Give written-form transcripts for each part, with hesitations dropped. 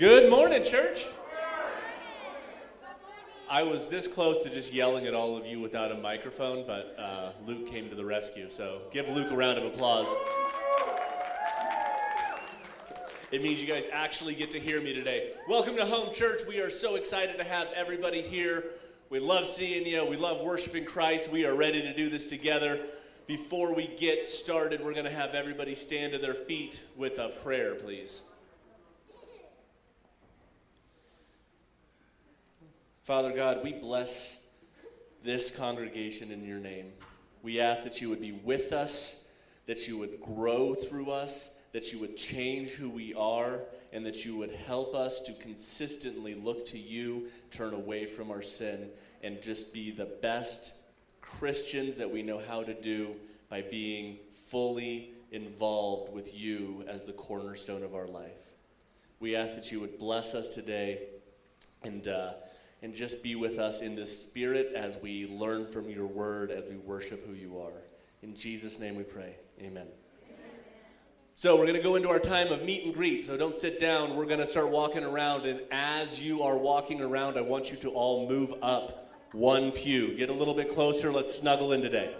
Good morning, church. I was this close to just yelling at all of you without a microphone, but Luke came to the rescue, so give Luke a round of applause. It means you guys actually get to hear me today. Welcome to Home Church. We are so excited to have everybody here. We love seeing you. We love worshiping Christ. We are ready to do this together. Before we get started, we're going to have everybody stand to their feet with a prayer, please. Father God, we bless this congregation in your name. We ask that you would be with us, that you would grow through us, that you would change who we are, and that you would help us to consistently look to you, turn away from our sin, and just be the best Christians that we know how to do by being fully involved with you as the cornerstone of our life. We ask that you would bless us today and just be with us in this spirit as we learn from your word, as we worship who you are. In Jesus' name we pray, amen. So we're going to go into our time of meet and greet, so don't sit down. We're going to start walking around, and as you are walking around, I want you to all move up one pew. Get a little bit closer. Let's snuggle in today.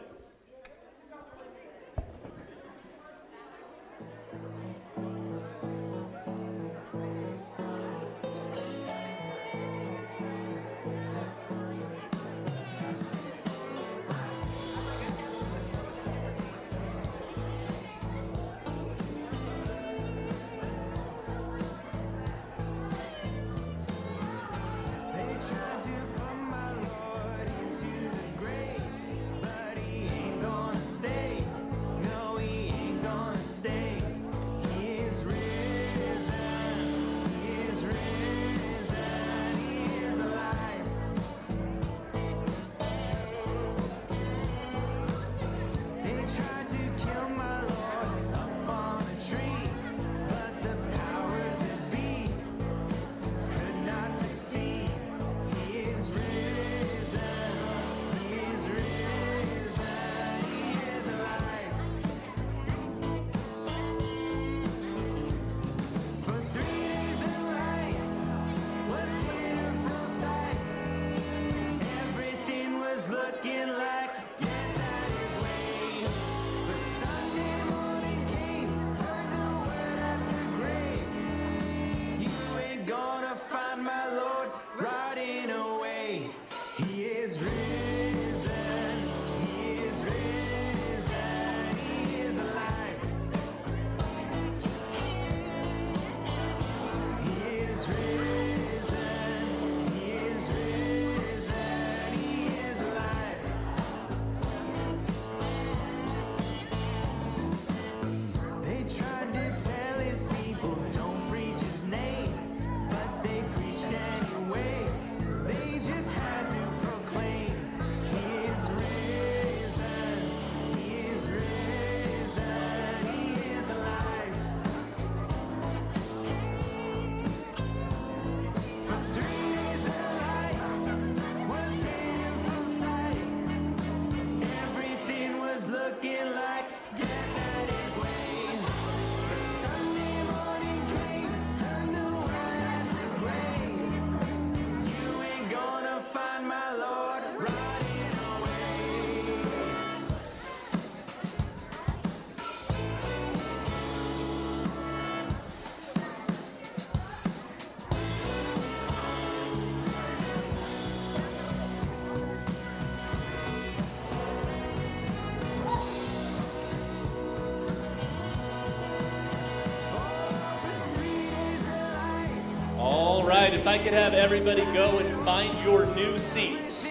If I could have everybody go and find your new seats.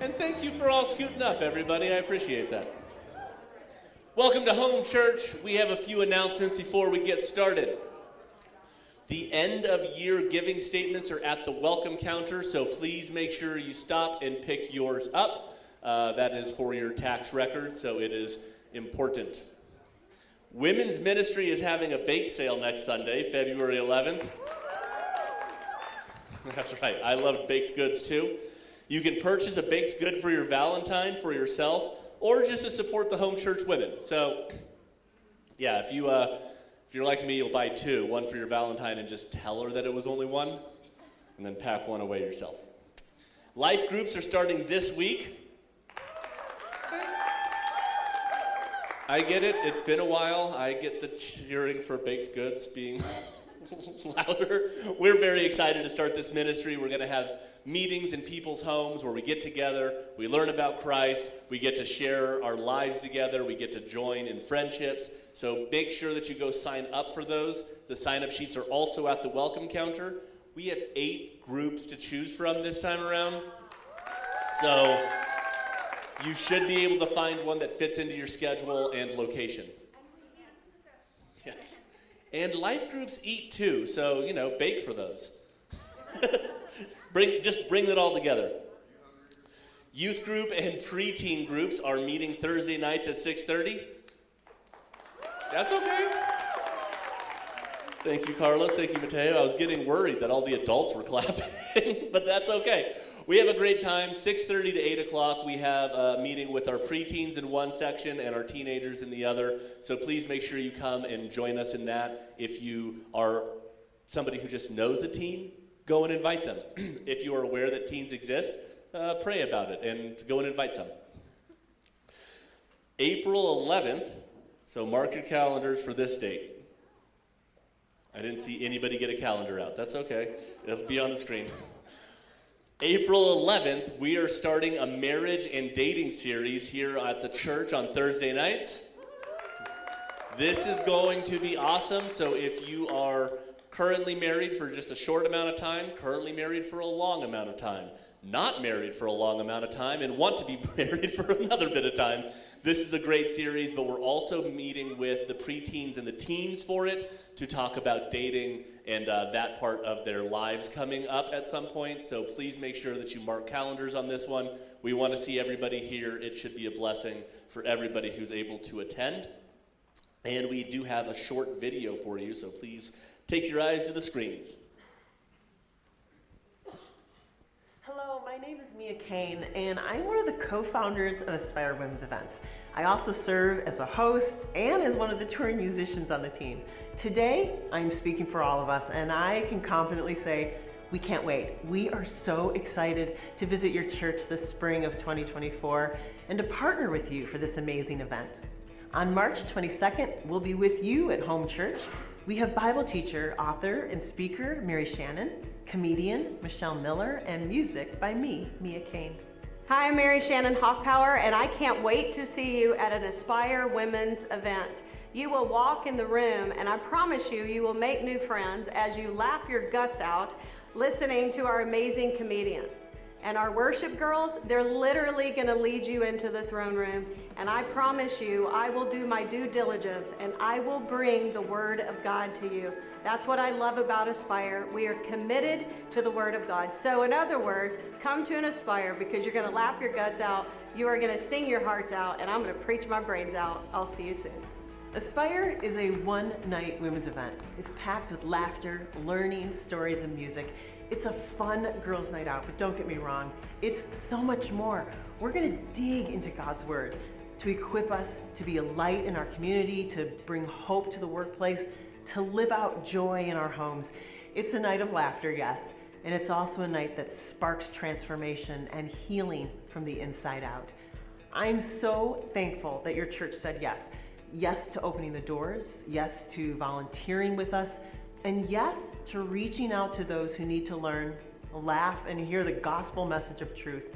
And thank you for all scooting up, everybody. I appreciate that. Welcome to Home Church. We have a few announcements before we get started. The end of year giving statements are at the welcome counter, so please make sure you stop and pick yours up. That is for your tax record, so it is important. Women's ministry is having a bake sale next Sunday, February 11th. That's right. I love baked goods too. You can purchase a baked good for your Valentine, for yourself, or just to support the home church women. So, yeah, if you're like me, you'll buy two, one for your Valentine, and just tell her that it was only one, and then pack one away yourself. Life groups are starting this week. I get it. It's been a while. I get the cheering for baked goods being louder. We're very excited to start this ministry. We're going to have meetings in people's homes where we get together, we learn about Christ, we get to share our lives together, we get to join in friendships. So make sure that you go sign up for those. The sign-up sheets are also at the welcome counter. We have 8 groups to choose from this time around. So you should be able to find one that fits into your schedule and location. Yes. And life groups eat too, so, you know, bake for those. Bring it all together. Youth group and preteen groups are meeting Thursday nights at 6:30. That's okay. Thank you, Carlos. Thank you, Mateo. I was getting worried that all the adults were clapping, but that's okay. We have a great time, 6:30 to 8 o'clock. We have a meeting with our preteens in one section and our teenagers in the other. So please make sure you come and join us in that. If you are somebody who just knows a teen, go and invite them. If you are aware that teens exist, pray about it and go and invite some. April 11th, so mark your calendars for this date. I didn't see anybody get a calendar out. That's okay. It'll be on the screen. April 11th, we are starting a marriage and dating series here at the church on Thursday nights. This is going to be awesome. So if you are currently married for just a short amount of time, currently married for a long amount of time, not married for a long amount of time, and want to be married for another bit of time, this is a great series, but we're also meeting with the preteens and the teens for it to talk about dating and that part of their lives coming up at some point. So please make sure that you mark calendars on this one. We want to see everybody here. It should be a blessing for everybody who's able to attend. And we do have a short video for you, so please take your eyes to the screens. Hello, my name is Mia Kane, and I'm one of the co-founders of Aspire Women's Events. I also serve as a host and as one of the touring musicians on the team. Today, I'm speaking for all of us, and I can confidently say, we can't wait. We are so excited to visit your church this spring of 2024 and to partner with you for this amazing event. On March 22nd, we'll be with you at Home Church. We have Bible teacher, author, and speaker, Mary Shannon, comedian, Michelle Miller, and music by me, Mia Kane. Hi, I'm Mary Shannon Hoffpauir, and I can't wait to see you at an Aspire Women's event. You will walk in the room, and I promise you, you will make new friends as you laugh your guts out listening to our amazing comedians. And our worship girls, they're literally going to lead you into the throne room. And I promise you, I will do my due diligence and I will bring the Word of God to you. That's what I love about Aspire. We are committed to the Word of God. So in other words, come to an Aspire because you're going to laugh your guts out, you are going to sing your hearts out, and I'm going to preach my brains out. I'll see you soon. Aspire is a one-night women's event. It's packed with laughter, learning, stories, and music. It's a fun girls' night out, but don't get me wrong, it's so much more. We're gonna dig into God's Word to equip us to be a light in our community, to bring hope to the workplace, to live out joy in our homes. It's a night of laughter, yes, and it's also a night that sparks transformation and healing from the inside out. I'm so thankful that your church said yes. Yes to opening the doors, yes to volunteering with us, and yes to reaching out to those who need to learn, laugh, and hear the gospel message of truth.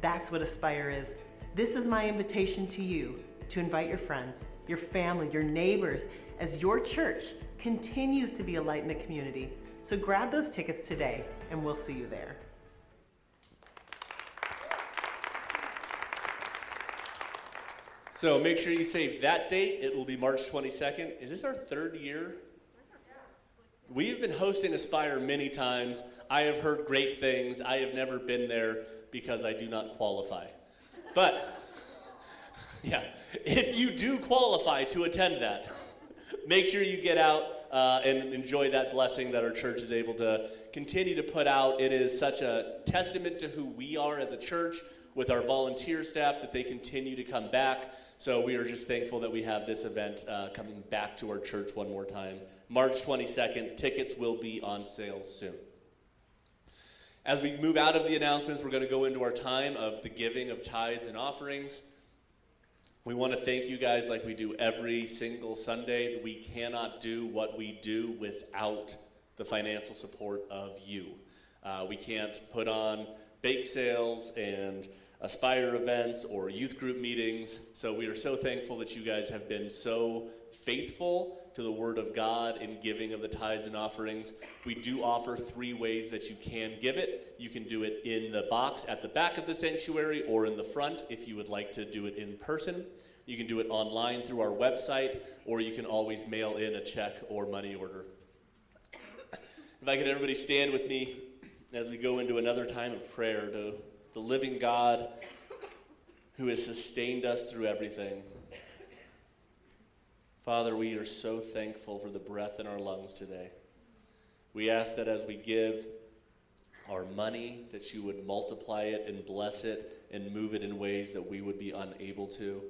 That's what Aspire is. This is my invitation to you to invite your friends, your family, your neighbors, as your church continues to be a light in the community. So grab those tickets today, and we'll see you there. So make sure you save that date. It will be March 22nd. Is this our third year? We've been hosting Aspire many times. I have heard great things. I have never been there because I do not qualify. But, yeah, if you do qualify to attend that, make sure you get out and enjoy that blessing that our church is able to continue to put out. It is such a testament to who we are as a church with our volunteer staff that they continue to come back. So we are just thankful that we have this event coming back to our church one more time. March 22nd, tickets will be on sale soon. As we move out of the announcements, we're going to go into our time of the giving of tithes and offerings. We want to thank you guys like we do every single Sunday. We cannot do what we do without the financial support of you. We can't put on bake sales and Aspire events or youth group meetings. So we are so thankful that you guys have been so faithful to the Word of God in giving of the tithes and offerings. We do offer three ways that you can give it. You can do it in the box at the back of the sanctuary or in the front if you would like to do it in person. You can do it online through our website, or you can always mail in a check or money order. If I could, everybody stand with me as we go into another time of prayer to the living God who has sustained us through everything. Father, we are so thankful for the breath in our lungs today. We ask that as we give our money, that you would multiply it and bless it and move it in ways that we would be unable to.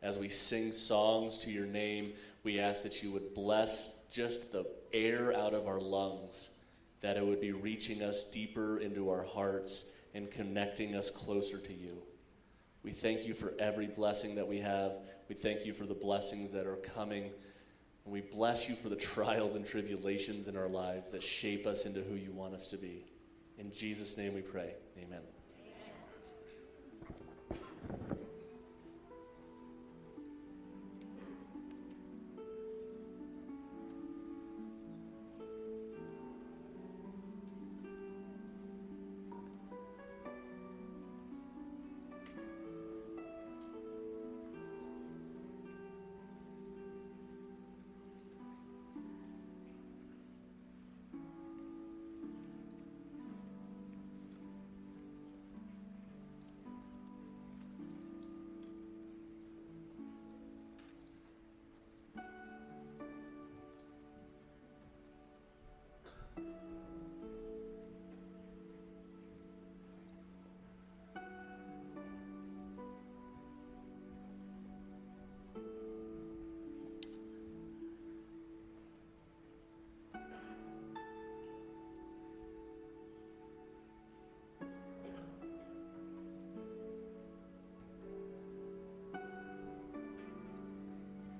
As we sing songs to your name, we ask that you would bless just the air out of our lungs, that it would be reaching us deeper into our hearts and connecting us closer to you. We thank you for every blessing that we have. We thank you for the blessings that are coming. And we bless you for the trials and tribulations in our lives that shape us into who you want us to be. In Jesus' name we pray. Amen.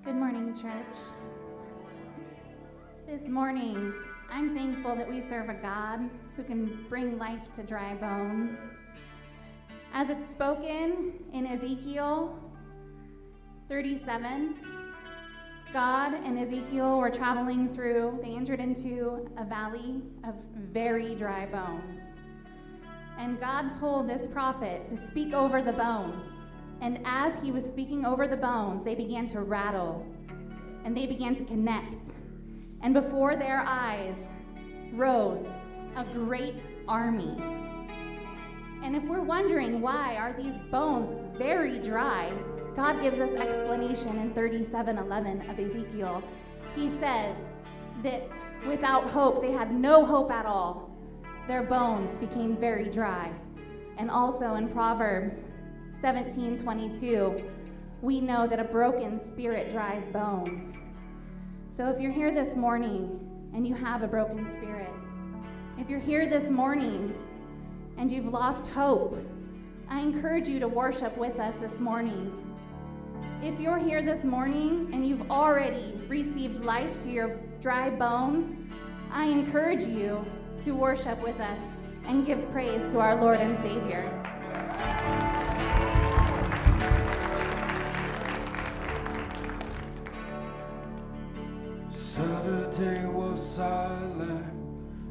Good morning, church. This morning, I'm thankful that we serve a God who can bring life to dry bones. As it's spoken in Ezekiel 37, God and Ezekiel were traveling through, they entered into a valley of very dry bones. And God told this prophet to speak over the bones. And as he was speaking over the bones, they began to rattle, and they began to connect. And before their eyes rose a great army. And if we're wondering why are these bones very dry, God gives us explanation in 37:11 of Ezekiel. He says that without hope, they had no hope at all. Their bones became very dry. And also in Proverbs 17:22, we know that a broken spirit dries bones. So if you're here this morning and you have a broken spirit, if you're here this morning and you've lost hope, I encourage you to worship with us this morning. If you're here this morning and you've already received life to your dry bones, I encourage you to worship with us and give praise to our Lord and Savior. Saturday was silent,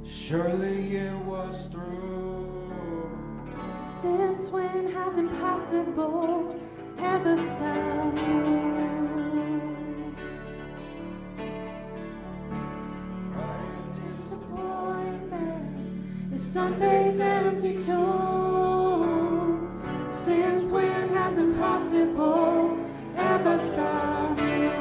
surely it was through. Since when has impossible ever stopped you? Friday's disappointment is Sunday's empty tomb. Since when has impossible ever stopped you?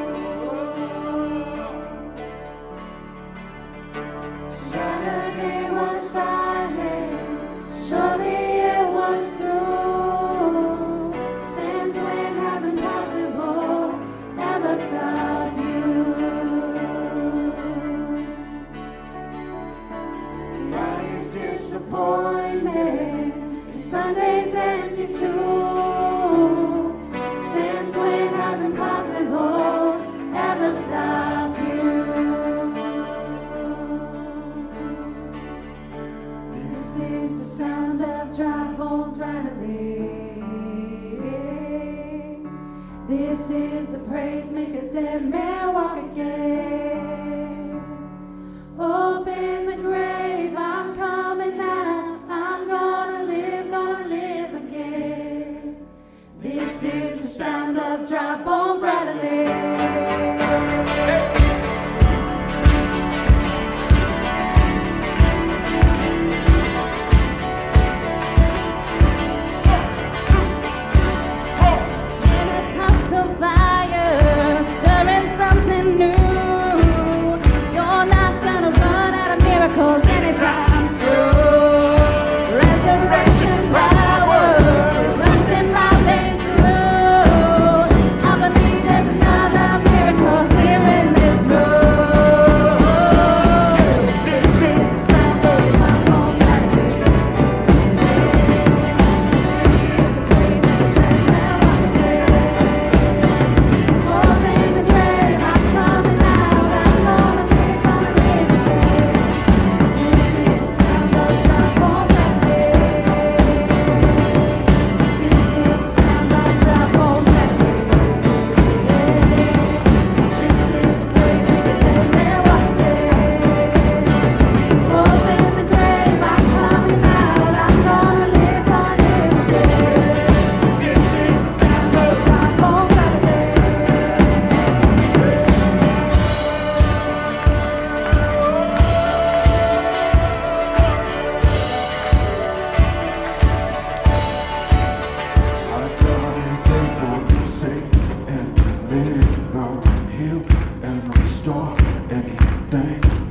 store anything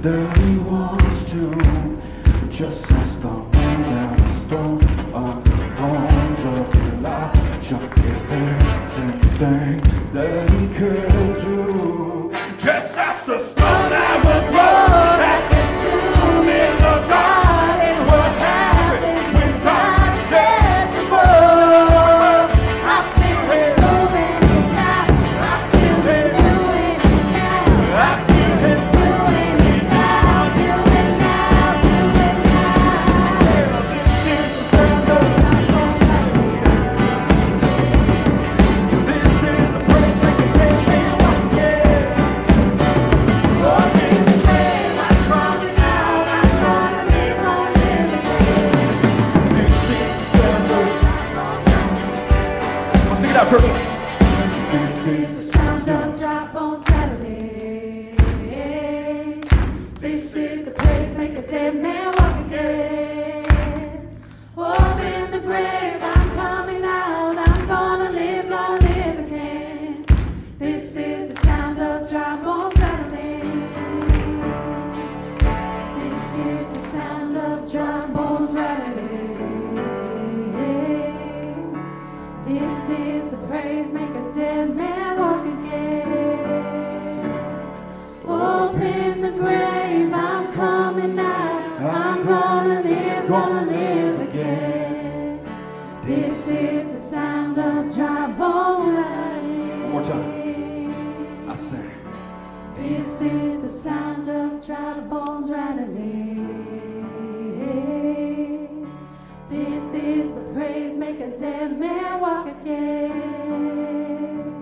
that he wants to, just as the man that was thrown on the bones of Elijah. If there's anything that he could do, just as the stone that was rolled at the tomb in the garden, what happens when God says above? I feel Him moving it now. I feel Him doing it now. I feel Him doing it now. Doing now, doing now. This is the sound of God. This is the praise that can take me one again. Lord, give me faith, I'm crawling out, I'm gonna live on living. This is the sound of God. Let's sing it out, church. This is the sound of dry bones rattling. This is the praise, make a dead man walk again. Open the grave, I'm coming out, I'm gonna live again. This is the sound of dry bones rattling. This is the sound of dry bones rattling. This is the praise, make a dead man walk again. Open the grave, I'm coming out. I'm gonna live again. This is the sound of dry bones rattling. One more time. I say, This is the sound of dry bones rattling. This is the praise, make a dead man walk again.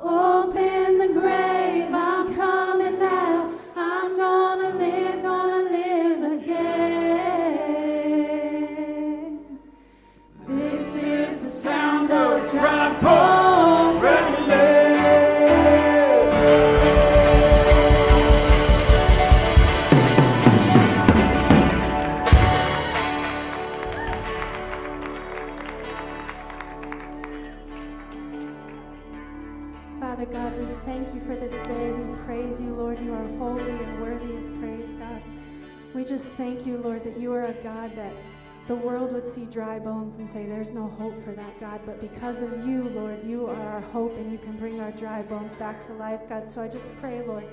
Open the grave, I'm coming now. I'm gonna live again. This is the sound of dry bones rattling. Father God, we thank you for this day. We praise you, Lord. You are holy and worthy of praise, God. We just thank you, Lord, that you are a God that the world would see dry bones and say, there's no hope for that, God. But because of you, Lord, you are our hope, and you can bring our dry bones back to life, God. So I just pray, Lord,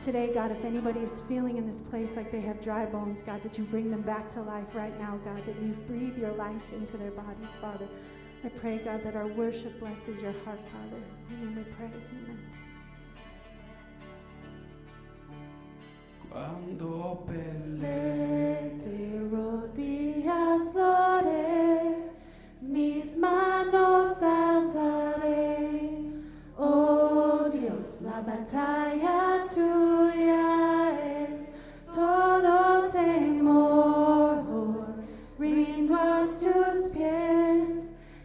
today, God, if anybody is feeling in this place like they have dry bones, God, that you bring them back to life right now, God, that you breathe your life into their bodies, Father. I pray, God, that our worship blesses your heart, Father. In your name we pray. Amen. Cuando peleé, de rodillas oré, mis manos alzaré. Oh Dios, la batalla tuya es, todo temor,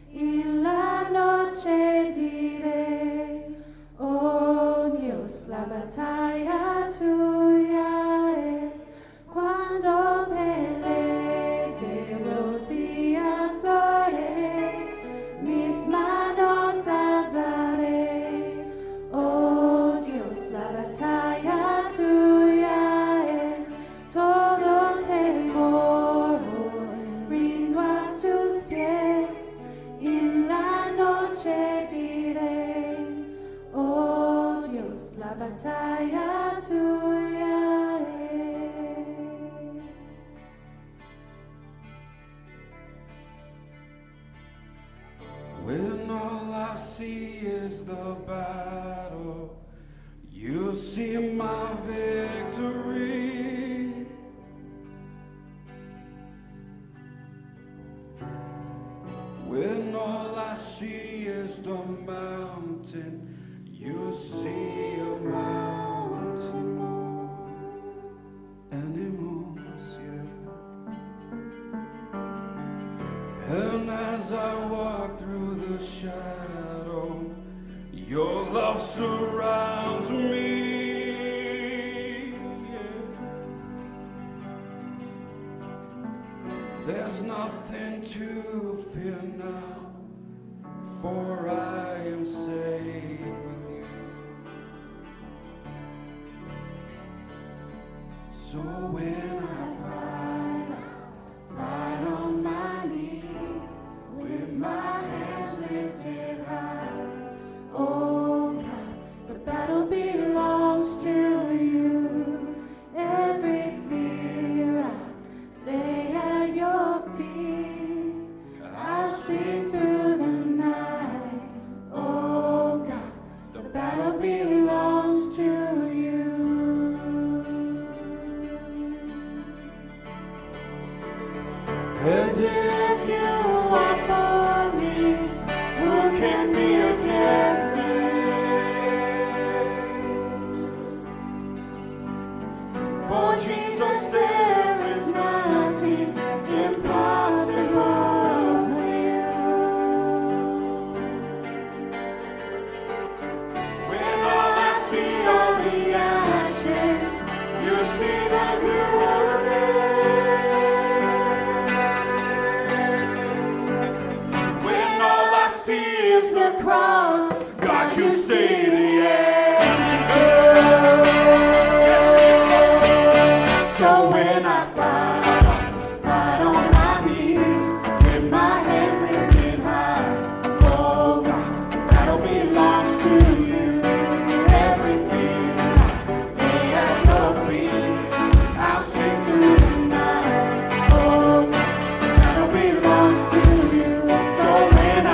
rindo a tus pies. Y la noche diré, oh Dios, la batalla tuya es. Cuando peleé, de rodillas oré, mis manos alzaré. Oh Dios, la batalla tuya es. Todo temor, rindo a tus pies. En la noche diré, oh Dios, la batalla tuya es. When all I see is the battle, you see my victory. When all I see is the mountain, you see a mountain more, and it moves, yeah. And as I walk through the shadow, your love surrounds me, yeah. There's nothing to fear now, for I am safe with you. So when I fight on my knees, with my hands lifted high, oh God, the battle belongs to you. Every fear I lay at your feet, I sing through the night, oh God, the battle belongs to you. And if you are for me, who can be against me? For Jesus there is nothing impossible for you. When all I see are the ashes, you see the beauty. Cross, God, you see the angels. So when I fight on my knees, with my hands lifted high, oh God, the battle belongs to you. Everything lay at your feet, I'll sing through the night, oh God, the battle belongs to you. So when I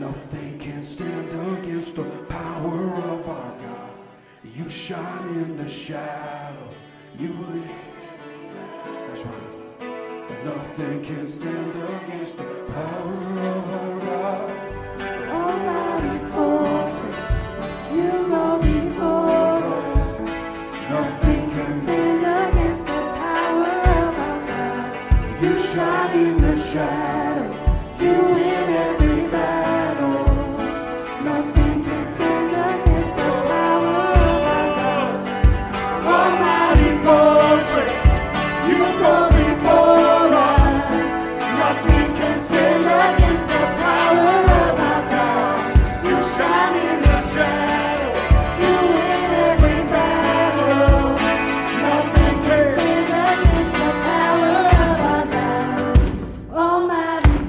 nothing can stand against the power of our God. You shine in the shadow. You live. That's right. Nothing can stand against the power of our God. Almighty fortress, you go before us. Nothing can stand against the power of our God. You shine in the shadows. You win every battle. Nothing can stand against the power of our God. Almighty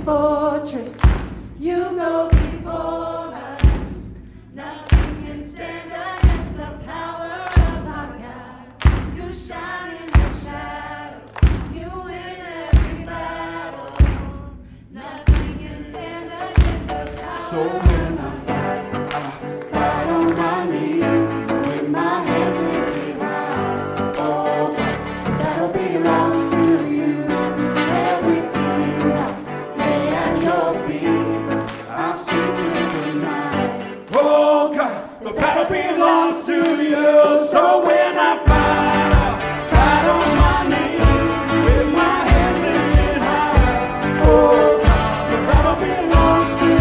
fortress, you go before us. Nothing can stand against the power of our God. You shine in the shadows, you win every battle. Nothing can stand against the power of our God. Almighty fortress, you go before us. Shine in the shadows, you win every battle. Nothing can stand against the power. So when I fight on my knees, with my hands lifted high, oh, that'll belongs to you. Every fear I lay at your feet, I'll sing through the night. Oh God, the battle belongs to you. So when I fight. Oh, the battle belongs to you.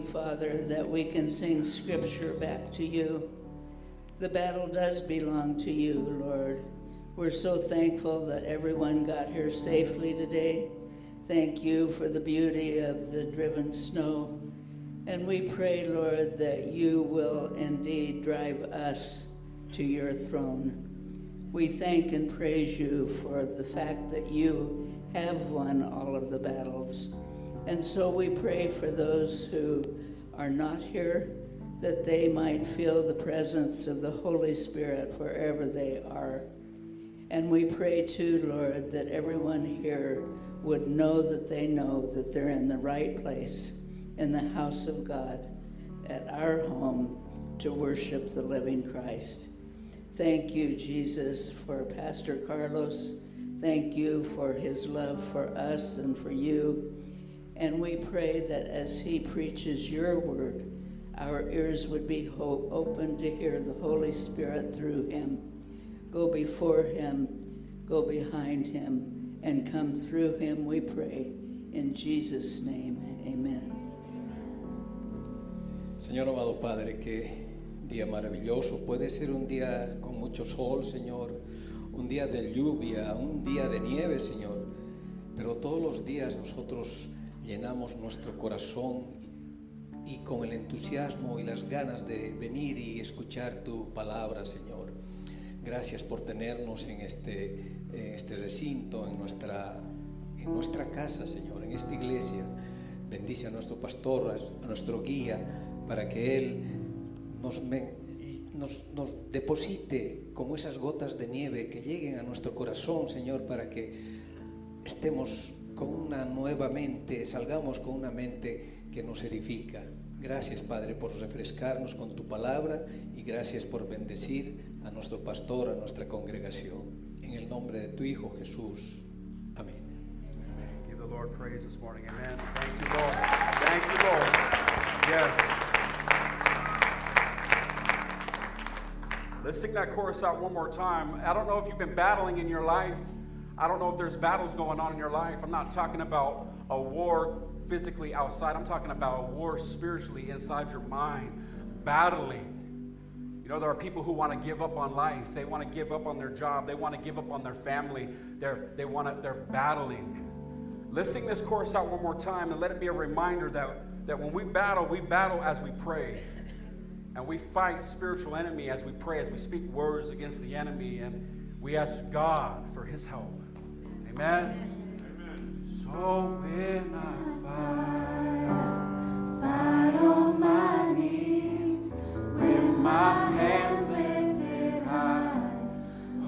you, Father, that we can sing scripture back to you. The battle does belong to you, Lord. We're so thankful that everyone got here safely today. Thank you for the beauty of the driven snow. And we pray, Lord, that you will indeed drive us to your throne. We thank and praise you for the fact that you have won all of the battles. And so we pray for those who are not here, that they might feel the presence of the Holy Spirit wherever they are. And we pray too, Lord, that everyone here would know that they're in the right place, in the house of God, at our home, to worship the living Christ. Thank you, Jesus, for Pastor Carlos. Thank you for his love for us and for you. And we pray that as he preaches your word, our ears would be open to hear the Holy Spirit through him. Go before him, go behind him, and come through him, we pray. In Jesus' name, amen. Señor amado Padre, qué día maravilloso. Puede ser un día con mucho sol, Señor, un día de lluvia, un día de nieve, Señor. Pero todos los días nosotros llenamos nuestro corazón y con el entusiasmo y las ganas de venir y escuchar tu palabra, Señor. Gracias por tenernos en este recinto, en nuestra casa, Señor, en esta iglesia. Bendice a nuestro pastor, a nuestro guía, para que él nos deposite como esas gotas de nieve que lleguen a nuestro corazón, Señor, para que estemos con una nueva mente, salgamos con una mente que nos edifica. Gracias, Padre, por refrescarnos con tu palabra y gracias por bendecir a nuestro pastor, a nuestra congregación. En el nombre de tu Hijo Jesús. Amén. Give the Lord praise this morning. Amen. Thank you, Lord. Thank you, Lord. Yes. Let's sing that chorus out one more time. I don't know if you've been battling in your life. I don't know if there's battles going on in your life. I'm not talking about a war physically outside. I'm talking about a war spiritually inside your mind, battling. You know, there are people who want to give up on life. They want to give up on their job. They want to give up on their family. They're battling. Let's sing this chorus out one more time and let it be a reminder that when we battle as we pray. And we fight spiritual enemy as we pray, as we speak words against the enemy. And we ask God for his help. Amen. So in I fight on my knees, with my hands lifted high.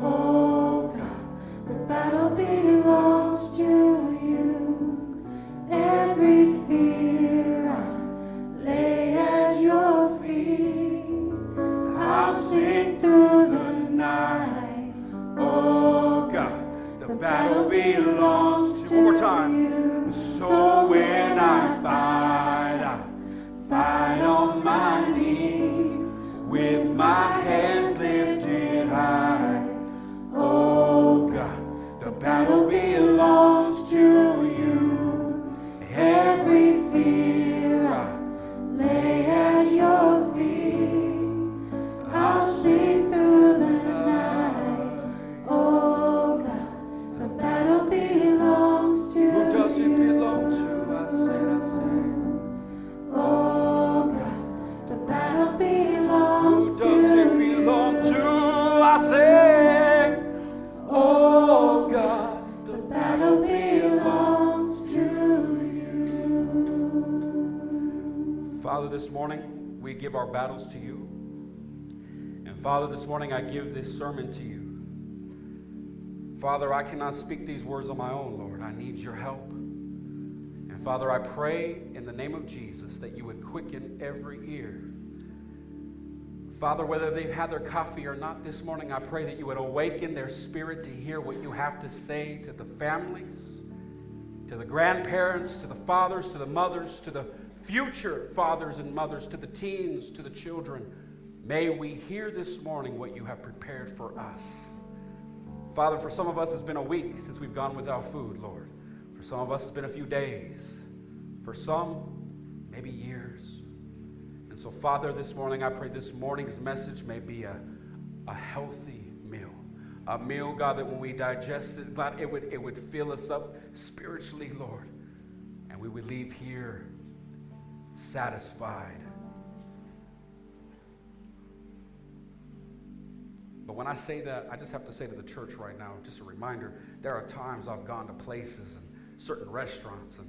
Oh God, the battle belongs to you. Every fear I lay at your feet. I'll sing through the night. Oh God, the battle belongs. One more time. So when I fight on my knees, with my hands lifted high. Oh God, the battle belongs to you. Every fear I lay at your feet. I'll sing through the night. Oh God, the battle belongs. Who does it belong to? I say. Oh God, the battle belongs to you. Who does it belong to? I say. Oh God, the battle belongs to you. Father, this morning we give our battles to you. And Father, this morning I give this sermon to you. Father, I cannot speak these words on my own, Lord. I need your help. And Father, I pray in the name of Jesus that you would quicken every ear. Father, whether they've had their coffee or not this morning, I pray that you would awaken their spirit to hear what you have to say to the families, to the grandparents, to the fathers, to the mothers, to the future fathers and mothers, to the teens, to the children. May we hear this morning what you have prepared for us. Father, for some of us, it's been a week since we've gone without food, Lord. For some of us, it's been a few days. For some, maybe years. So Father, this morning, I pray this morning's message may be a healthy meal. A meal, God, that when we digest it, God, it would fill us up spiritually, Lord. And we would leave here satisfied. But when I say that, I just have to say to the church right now, just a reminder, there are times I've gone to places and certain restaurants, and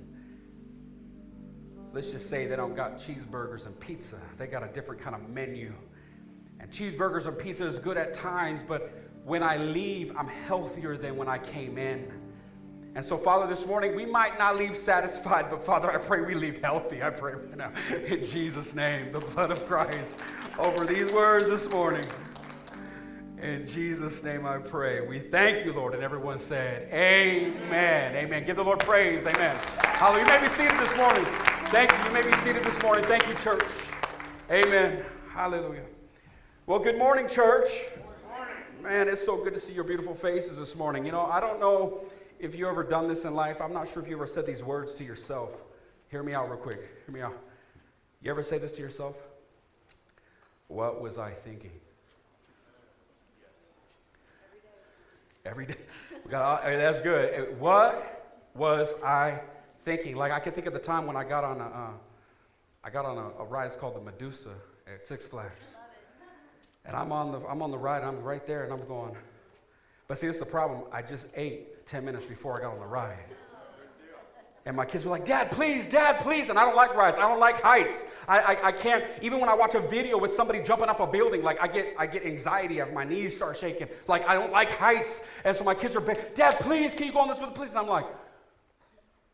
let's just say they don't got cheeseburgers and pizza. They got a different kind of menu. And cheeseburgers and pizza is good at times, but when I leave, I'm healthier than when I came in. And so, Father, this morning, we might not leave satisfied, but, Father, I pray we leave healthy. I pray right now, in Jesus' name, the blood of Christ over these words this morning. In Jesus' name I pray. We thank you, Lord. And everyone said, amen. Amen. Give the Lord praise. Amen. Hallelujah. You may be seated this morning. Thank you. You may be seated this morning. Thank you, church. Amen. Hallelujah. Well, good morning, church. Man, it's so good to see your beautiful faces this morning. You know, I don't know if you've ever done this in life. I'm not sure if you ever said these words to yourself. Hear me out real quick. Hear me out. You ever say this to yourself? What was I thinking? Yes. Every day. We got, that's good. What was I thinking? Like, I can think of the time when I got on a ride. It's called the Medusa at Six Flags. And I'm on the ride, I'm right there, and I'm going. But see, this is the problem. I just ate 10 minutes before I got on the ride. And my kids were like, Dad, please. And I don't like rides. I don't like heights. I can't, even when I watch a video with somebody jumping off a building, like I get anxiety. My knees start shaking. Like, I don't like heights. And so my kids are, Dad, please, can you go on this with me, please? And I'm like,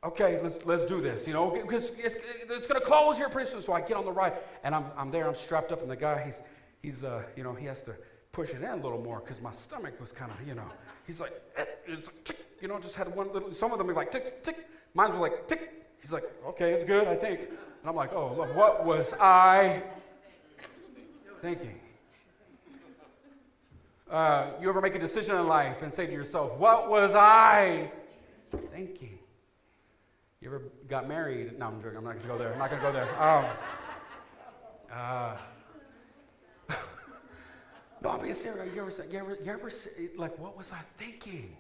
okay, let's do this, you know, because it's going to close here pretty soon. So I get on the ride, and I'm there, I'm strapped up, and the guy, he's you know, he has to push it in a little more because my stomach was kind of, you know, he's like, it's like, tick, you know, just had one little, some of them were like, tick, tick, tick. Mine were like, tick. He's like, okay, it's good, I think. And I'm like, oh, look, what was I thinking? You ever make a decision in life and say to yourself, what was I thinking? You ever got married? No, I'm joking. I'm not going to go there. No, I'm being serious. You ever say, like, what was I thinking?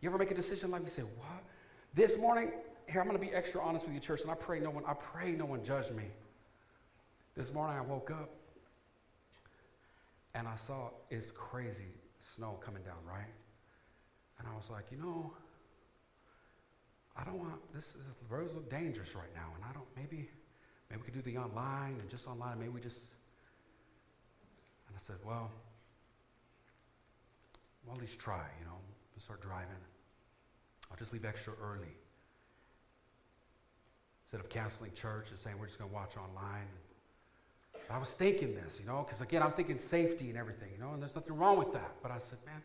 You ever make a decision like you say, what? This morning, here, I'm going to be extra honest with you, church, and I pray no one judged me. This morning, I woke up, and I saw it's crazy snow coming down, right? And I was like, you know, I don't want, this roads look dangerous right now, and I don't, maybe we could do the online, and just online, maybe we just, I said, well, at least try, you know, we'll start driving. I'll just leave extra early. Instead of canceling church and saying we're just going to watch online. But I was thinking this, you know, because again, I'm thinking safety and everything, you know, and there's nothing wrong with that. But I said, man,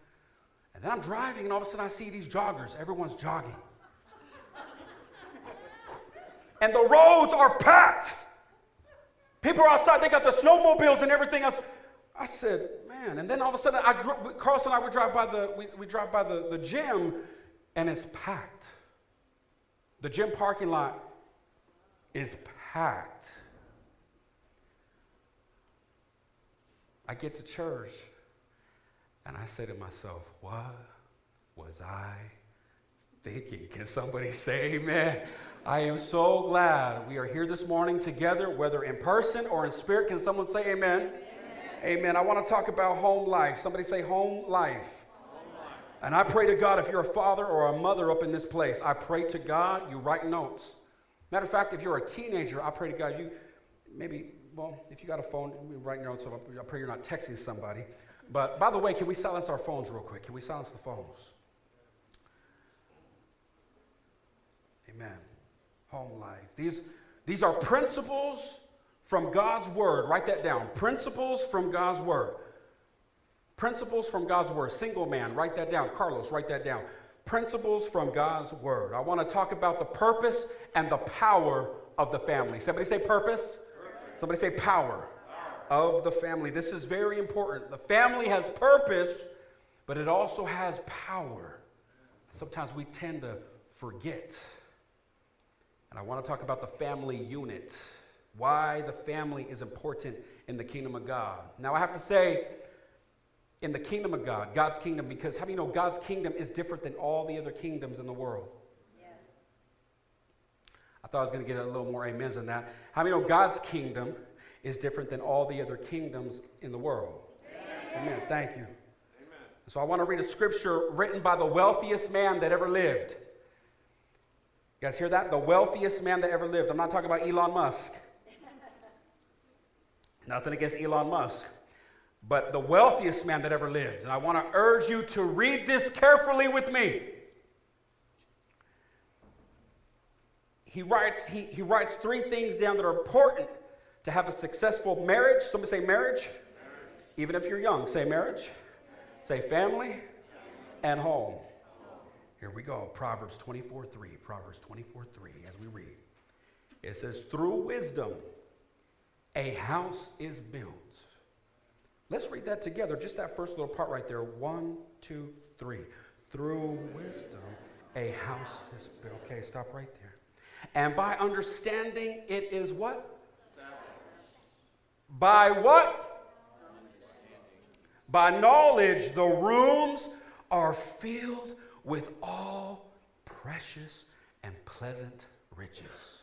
and then I'm driving and all of a sudden I see these joggers. Everyone's jogging. And the roads are packed. People are outside. They got the snowmobiles and everything else. I said, man, and then all of a sudden, Carlos and I would drive by the gym, and it's packed. The gym parking lot is packed. I get to church, and I say to myself, what was I thinking? Can somebody say amen? I am so glad we are here this morning together, whether in person or in spirit. Can someone say amen? Amen. I want to talk about home life. Somebody say home life. Home life. And I pray to God, if you're a father or a mother up in this place, I pray to God you write notes. Matter of fact, if you're a teenager, I pray to God you maybe, well, if you got a phone, write notes. So I pray you're not texting somebody. But by the way, can we silence our phones real quick? Can we silence the phones? Amen. Home life. These are principles from God's word. Write that down. Principles from God's word. Principles from God's word. Single man, write that down. Carlos, write that down. Principles from God's word. I want to talk about the purpose and the power of the family. Somebody say purpose. Somebody say power of the family. This is very important. The family has purpose, but it also has power. Sometimes we tend to forget. And I want to talk about the family unit. why the family is important in the kingdom of God. Now, I have to say, in the kingdom of God, God's kingdom, because how do you know God's kingdom is different than all the other kingdoms in the world? Yes. I thought I was going to get a little more amens than that. How do you know God's kingdom is different than all the other kingdoms in the world? Amen. Amen. Thank you. Amen. So I want to read a scripture written by the wealthiest man that ever lived. You guys hear that? The wealthiest man that ever lived. I'm not talking about Elon Musk. Nothing against Elon Musk. But the wealthiest man that ever lived. And I want to urge you to read this carefully with me. He writes three things down that are important to have a successful marriage. Somebody say marriage. Even if you're young, say marriage. Say family and home. Here we go. Proverbs 24:3. Proverbs 24:3 as we read. It says, through wisdom, a house is built. Let's read that together. Just that first little part right there. 1, 2, 3. Through wisdom, a house is built. Okay, stop right there. And by understanding, it is what? By what? By knowledge, the rooms are filled with all precious and pleasant riches.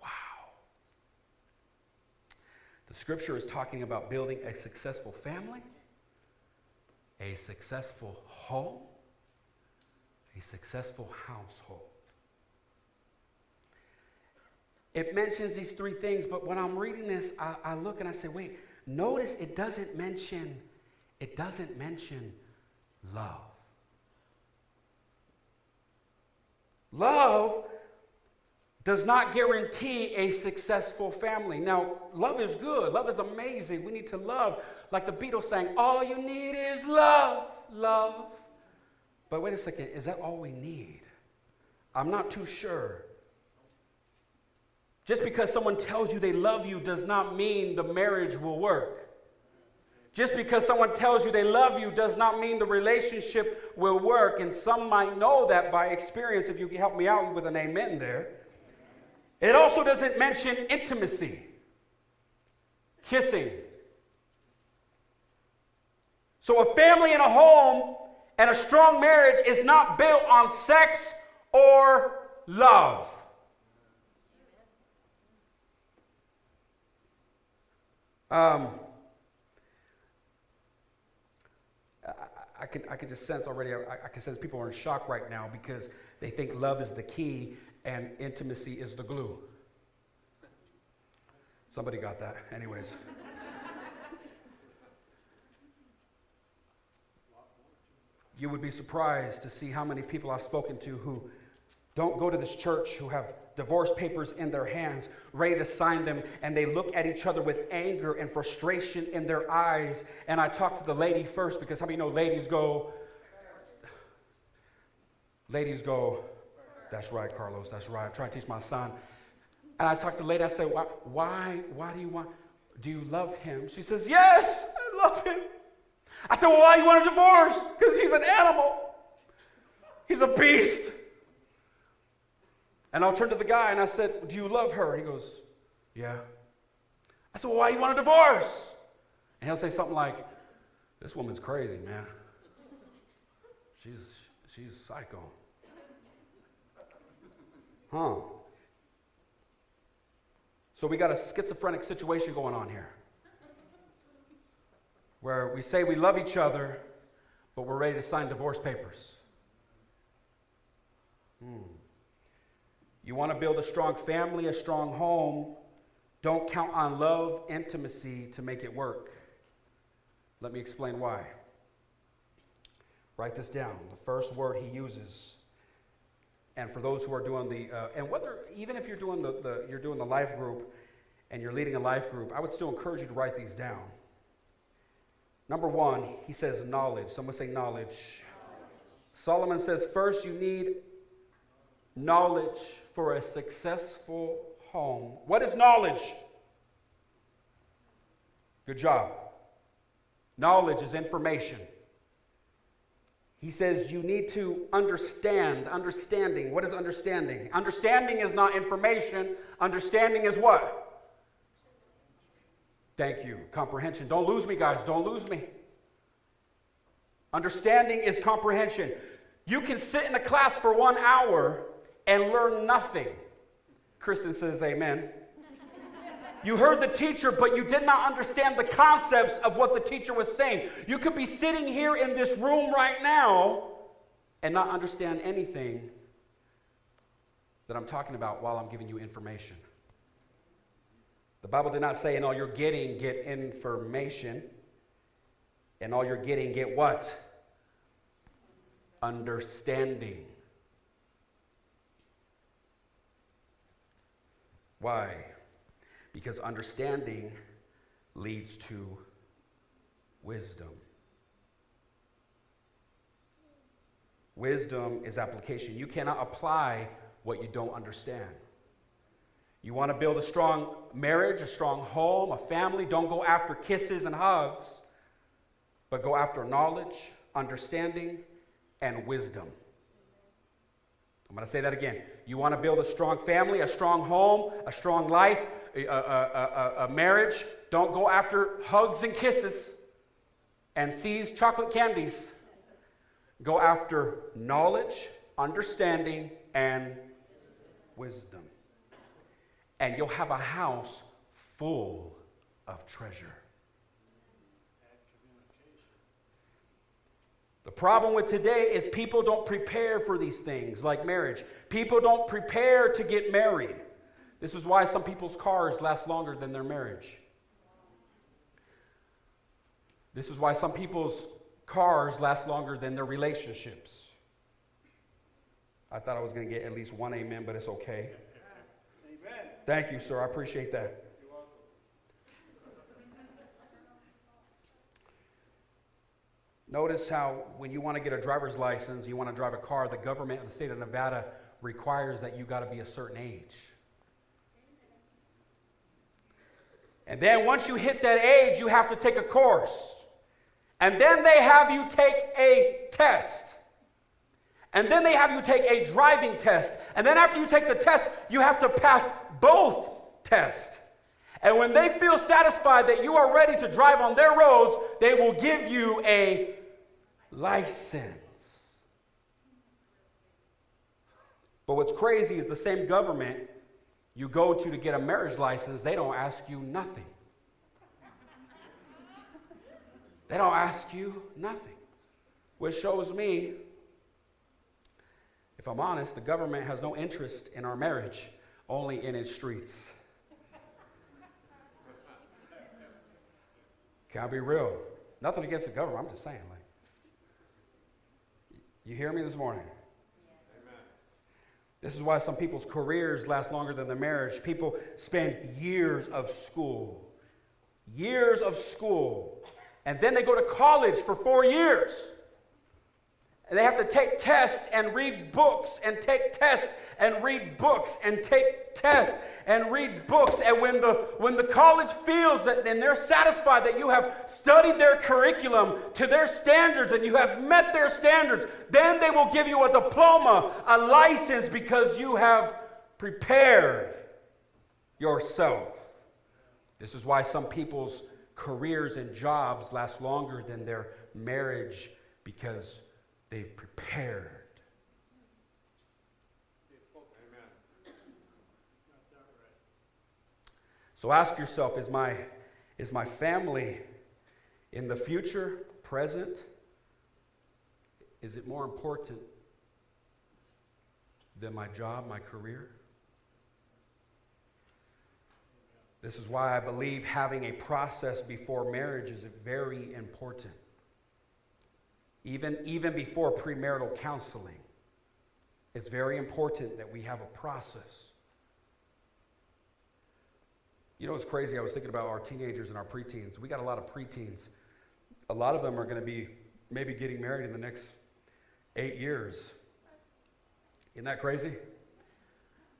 Wow. The scripture is talking about building a successful family, a successful home, a successful household. It mentions these three things, but when I'm reading this, I look and I say, wait, notice it doesn't mention love. Love does not guarantee a successful family. Now, love is good. Love is amazing. We need to love. Like the Beatles sang, all you need is love, love. But wait a second, is that all we need? I'm not too sure. Just because someone tells you they love you does not mean the marriage will work. Just because someone tells you they love you does not mean the relationship will work. And some might know that by experience, if you can help me out with an amen there. It also doesn't mention intimacy, kissing. So a family and a home and a strong marriage is not built on sex or love. I can just sense already, I can sense people are in shock right now because they think love is the key and intimacy is the glue. Somebody got that. Anyways. You would be surprised to see how many people I've spoken to who don't go to this church, who have divorce papers in their hands, ready to sign them, and they look at each other with anger and frustration in their eyes. And I talk to the lady first, because how many know ladies go? Ladies go. That's right, Carlos, that's right. I try to teach my son. And I talk to the lady, I say, why do you love him? She says, yes, I love him. I said, well, why do you want a divorce? Because he's an animal. He's a beast. And I'll turn to the guy and I said, do you love her? He goes, yeah. I said, well, why do you want a divorce? And he'll say something like, this woman's crazy, man. She's psycho. Huh. So we got a schizophrenic situation going on here, where we say we love each other, but we're ready to sign divorce papers. You want to build a strong family, a strong home. Don't count on love, intimacy to make it work. Let me explain why. Write this down. The first word he uses, and for those who are doing the, and whether even if you're doing the life group, and you're leading a life group, I would still encourage you to write these down. Number one, he says knowledge. Someone say knowledge. Solomon says first you need knowledge for a successful home. What is knowledge? Good job. Knowledge is information. He says you need to understand. Understanding. What is understanding? Understanding is not information. Understanding is what? Thank you. Comprehension. Don't lose me, guys. Don't lose me. Understanding is comprehension. You can sit in a class for 1 hour and learn nothing. Kristen says amen. You heard the teacher, but you did not understand the concepts of what the teacher was saying. You could be sitting here in this room right now and not understand anything that I'm talking about while I'm giving you information. The Bible did not say in all you're getting, get information. And all you're getting, get what? Understanding. Why? Because understanding leads to wisdom. Wisdom is application. You cannot apply what you don't understand. You want to build a strong marriage, a strong home, a family, don't go after kisses and hugs, but go after knowledge, understanding, and wisdom. I'm going to say that again. You want to build a strong family, a strong home, a strong life, a marriage, don't go after hugs and kisses and seize chocolate candies. Go after knowledge, understanding, and wisdom. And you'll have a house full of treasure. The problem with today is people don't prepare for these things like marriage. People don't prepare to get married. This is why some people's cars last longer than their marriage. This is why some people's cars last longer than their relationships. I thought I was going to get at least one amen, but it's okay. Amen. Thank you, sir. I appreciate that. You're welcome. Notice how when you want to get a driver's license, you want to drive a car, the government of the state of Nevada requires that you got to be a certain age. And then once you hit that age, you have to take a course. And then they have you take a test. And then they have you take a driving test. And then after you take the test, you have to pass both tests. And when they feel satisfied that you are ready to drive on their roads, they will give you a license. But what's crazy is the same government you go to get a marriage license, they don't ask you nothing. They don't ask you nothing. Which shows me, if I'm honest, the government has no interest in our marriage, only in its streets. Can I be real? Nothing against the government, I'm just saying. You hear me this morning? This is why some people's careers last longer than their marriage. People spend years of school, and then they go to college for 4 years. And they have to take tests and read books and take tests and read books and take tests and read books. And when the college feels that, then they're satisfied that you have studied their curriculum to their standards and you have met their standards, then they will give you a diploma, a license, because you have prepared yourself. This is why some people's careers and jobs last longer than their marriage, because they've prepared. So ask yourself, is my family in the future, present, is it more important than my job, my career? This is why I believe having a process before marriage is very important. Even before premarital counseling, it's very important that we have a process. You know what's crazy? I was thinking about our teenagers and our preteens. We got a lot of preteens. A lot of them are going to be maybe getting married in the next 8 years. Isn't that crazy?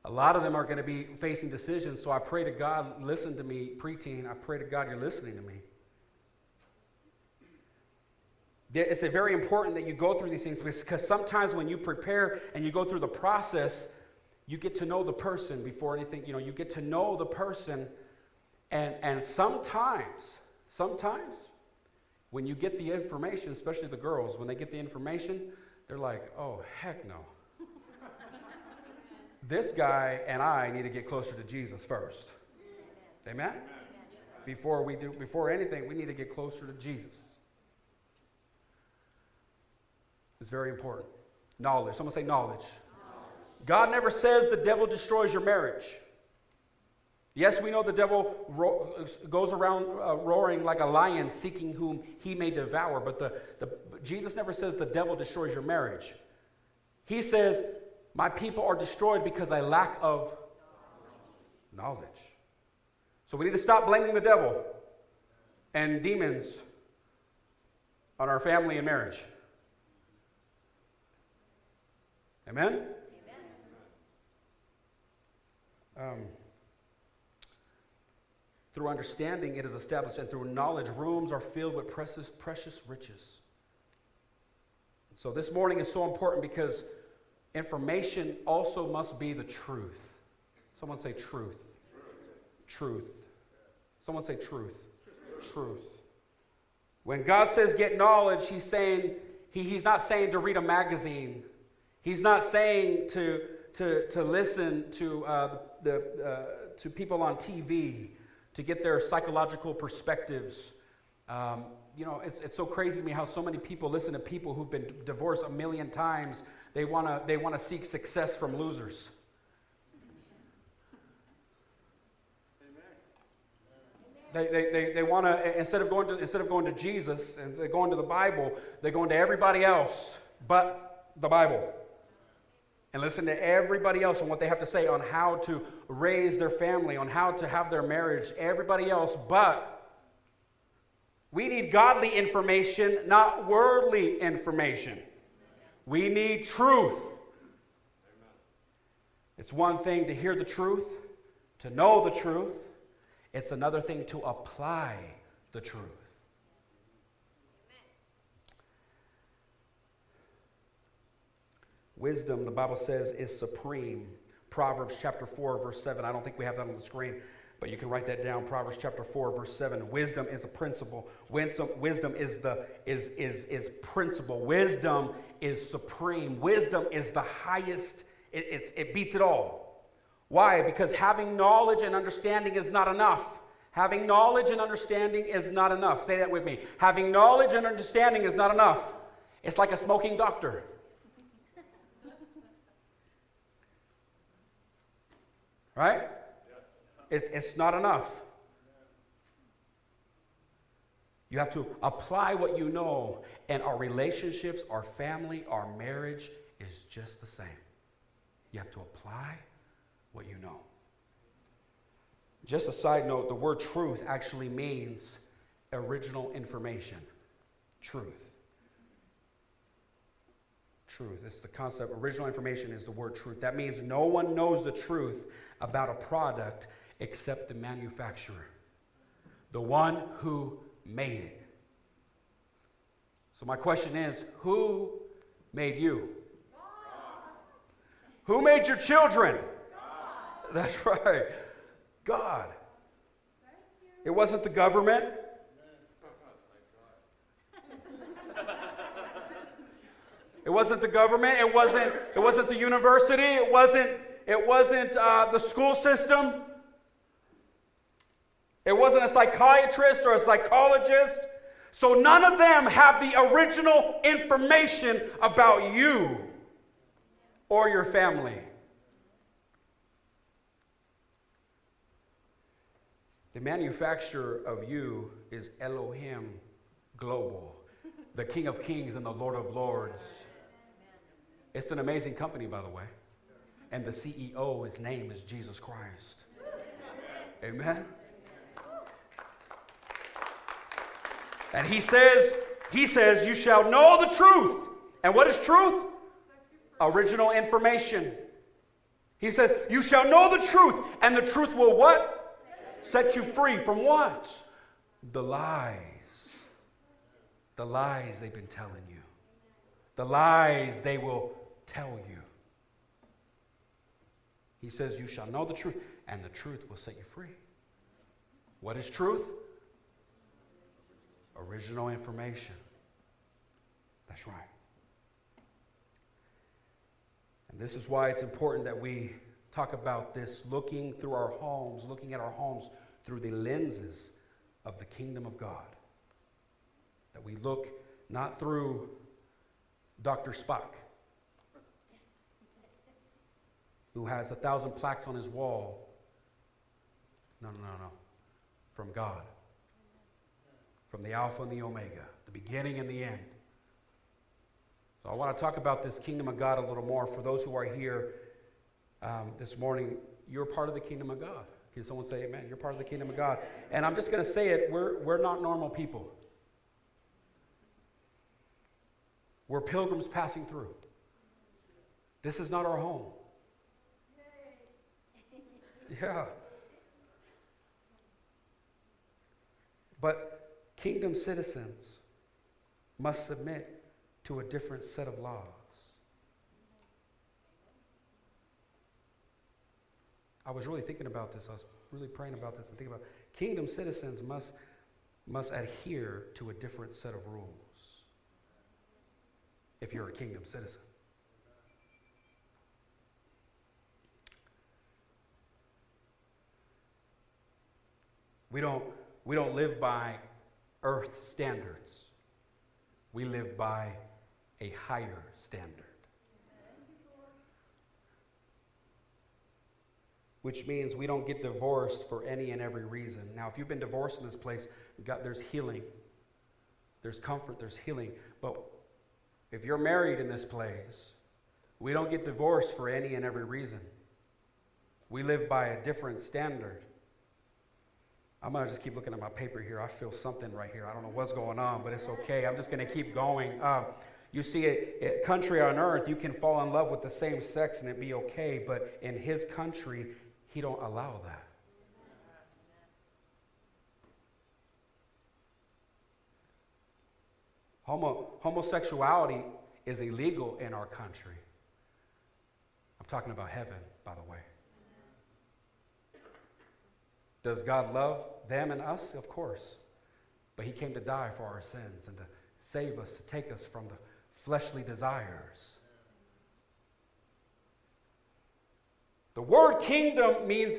A lot of them are going to be facing decisions, so I pray to God, listen to me, preteen. I pray to God you're listening to me. It's very important that you go through these things, because sometimes when you prepare and you go through the process, you get to know the person before anything. You get to know the person And sometimes, when you get the information, especially the girls, when they get the information, they're like, oh, heck no. This guy and I need to get closer to Jesus first. Amen? Amen? Before anything, we need to get closer to Jesus. It's very important. Knowledge. Someone say knowledge. God never says the devil destroys your marriage. Yes, we know the devil goes around roaring like a lion, seeking whom he may devour. But Jesus never says the devil destroys your marriage. He says, my people are destroyed because I lack of knowledge. So we need to stop blaming the devil and demons on our family and marriage. Amen? Amen. Through understanding, it is established, and through knowledge, rooms are filled with precious riches. So this morning is so important because information also must be the truth. Someone say truth. Truth. Someone say truth. Truth. When God says get knowledge, he's saying, he's not saying to read a magazine. He's not saying to listen to people on TV. To get their psychological perspectives. It's so crazy to me how so many people listen to people who've been divorced a million times. They wanna seek success from losers. Amen. They wanna, instead of going to Jesus and they going to the Bible, they go into everybody else but the Bible. And listen to everybody else on what they have to say on how to raise their family, on how to have their marriage, everybody else. But we need godly information, not worldly information. We need truth. Amen. It's one thing to hear the truth, to know the truth. It's another thing to apply the truth. Wisdom, the Bible says, is supreme. Proverbs chapter 4, verse 7. I don't think we have that on the screen, but you can write that down. Proverbs chapter 4, verse 7. Wisdom is a principle. Wisdom is principle. Wisdom is supreme. Wisdom is the highest. It beats it all. Why? Because having knowledge and understanding is not enough. Having knowledge and understanding is not enough. Say that with me. Having knowledge and understanding is not enough. It's like a smoking doctor. Right? It's not enough. You have to apply what you know, and our relationships, our family, our marriage is just the same. You have to apply what you know. Just a side note, the word truth actually means original information. Truth. Truth. It's the concept. Original information is the word truth. That means no one knows the truth about a product except the manufacturer, the one who made it. So my question is, who made you? God. Who made your children? God. That's right. God. It wasn't the government. It wasn't the government. It wasn't the university. It wasn't the school system. It wasn't a psychiatrist or a psychologist. So none of them have the original information about you or your family. The manufacturer of you is Elohim Global, the King of Kings and the Lord of Lords. It's an amazing company, by the way. And the CEO, his name is Jesus Christ. Amen? And he says, you shall know the truth. And what is truth? Original information. He says, you shall know the truth. And the truth will what? Set you free. From what? The lies. The lies they've been telling you. The lies they will tell you. He says, you shall know the truth, and the truth will set you free. What is truth? Original information. That's right. And this is why it's important that we talk about this, looking through our homes, looking at our homes through the lenses of the kingdom of God. That we look not through Dr. Spock, who has 1,000 plaques on his wall. No. From God. From the Alpha and the Omega, the beginning and the end. So I want to talk about this kingdom of God a little more. For those who are here this morning, you're part of the kingdom of God. Can someone say amen? You're part of the kingdom of God. And I'm just going to say it, we're not normal people. We're pilgrims passing through. This is not our home. Yeah. But kingdom citizens must submit to a different set of laws. I was really thinking about this. I was really praying about this and thinking about it. Kingdom citizens must adhere to a different set of rules if you're a kingdom citizen. We don't live by earth standards. We live by a higher standard. Which means we don't get divorced for any and every reason. Now, if you've been divorced in this place, there's healing. There's comfort, there's healing. But if you're married in this place, we don't get divorced for any and every reason. We live by a different standard. I'm going to just keep looking at my paper here. I feel something right here. I don't know what's going on, but it's okay. I'm just going to keep going. You see, it country on earth, you can fall in love with the same sex and it be okay, but in his country, he don't allow that. Homosexuality is illegal in our country. I'm talking about heaven, by the way. Does God love them and us? Of course. But he came to die for our sins and to save us, to take us from the fleshly desires. The word kingdom means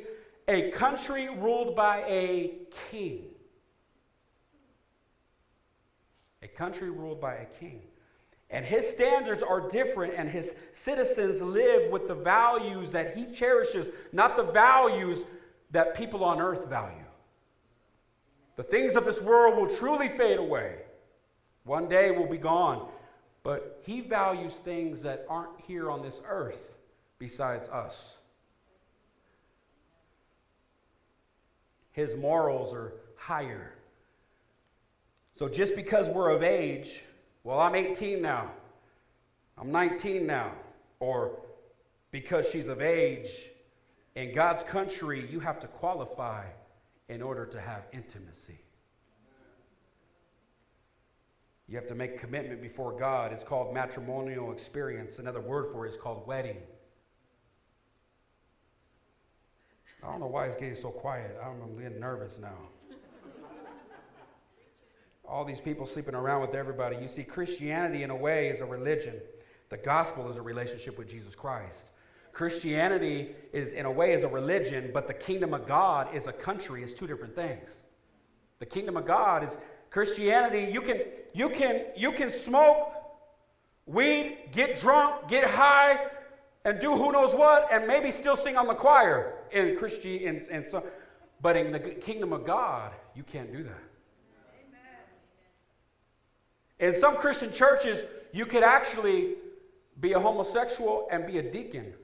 a country ruled by a king. A country ruled by a king. And his standards are different, and his citizens live with the values that he cherishes, not the values that people on earth value. The things of this world will truly fade away. One day we'll be gone. But he values things that aren't here on this earth besides us. His morals are higher. So just because we're of age, well, I'm 18 now, I'm 19 now, or because she's of age, in God's country, you have to qualify in order to have intimacy. You have to make commitment before God. It's called matrimonial experience. Another word for it is called wedding. I don't know why it's getting so quiet. I'm getting nervous now. All these people sleeping around with everybody. You see, Christianity, in a way, is a religion. The gospel is a relationship with Jesus Christ. Christianity is, in a way, is a religion, but the kingdom of God is a country. It's two different things. The kingdom of God is Christianity. You can smoke weed, get drunk, get high, and do who knows what, and maybe still sing on the choir in Christian. And so, but in the kingdom of God, you can't do that. Amen. In some Christian churches, you could actually be a homosexual and be a deacon.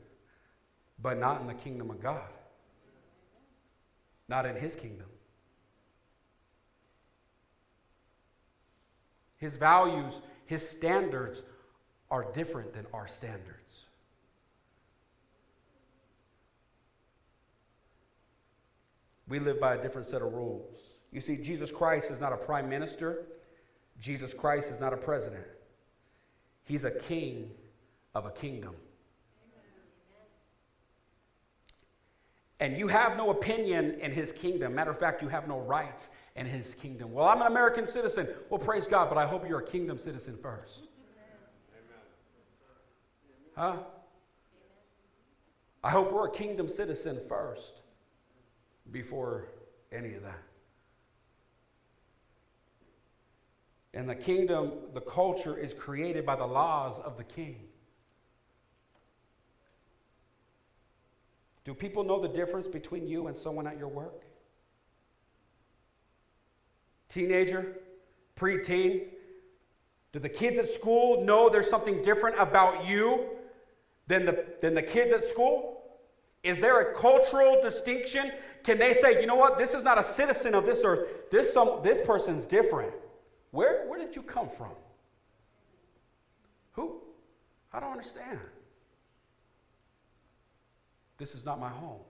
But not in the kingdom of God. Not in his kingdom. His values, his standards are different than our standards. We live by a different set of rules. You see, Jesus Christ is not a prime minister. Jesus Christ is not a president. He's a king of a kingdom. And you have no opinion in his kingdom. Matter of fact, you have no rights in his kingdom. Well, I'm an American citizen. Well, praise God, but I hope you're a kingdom citizen first. Huh? I hope we're a kingdom citizen first before any of that. And the kingdom, the culture is created by the laws of the king. Do people know the difference between you and someone at your work? Teenager, preteen? Do the kids at school know there's something different about you than the kids at school? Is there a cultural distinction? Can they say, you know what, this is not a citizen of this earth. This person's different. Where did you come from? Who? I don't understand. This is not my home.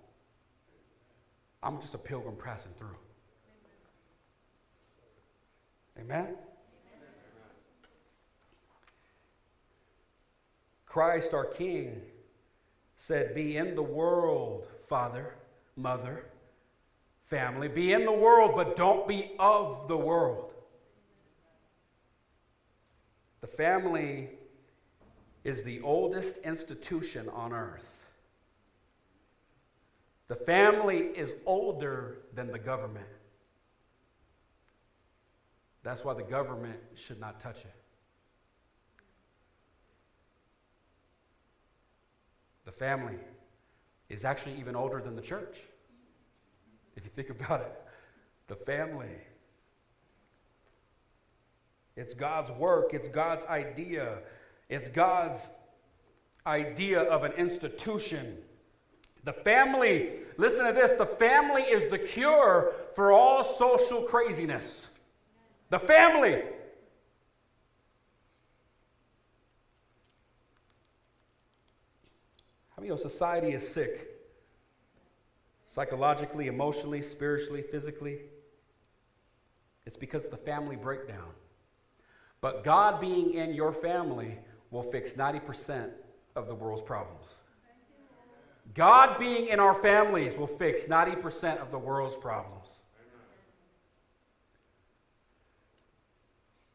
I'm just a pilgrim passing through. Amen? Christ, our King, said, be in the world, father, mother, family. Be in the world, but don't be of the world. The family is the oldest institution on earth. The family is older than the government. That's why the government should not touch it. The family is actually even older than the church. If you think about it, the family, it's God's work. It's God's idea. It's God's idea of an institution. The family, listen to this, the family is the cure for all social craziness. The family. How many of society is sick? Psychologically, emotionally, spiritually, physically. It's because of the family breakdown. But God being in your family will fix 90% of the world's problems. God being in our families will fix 90% of the world's problems.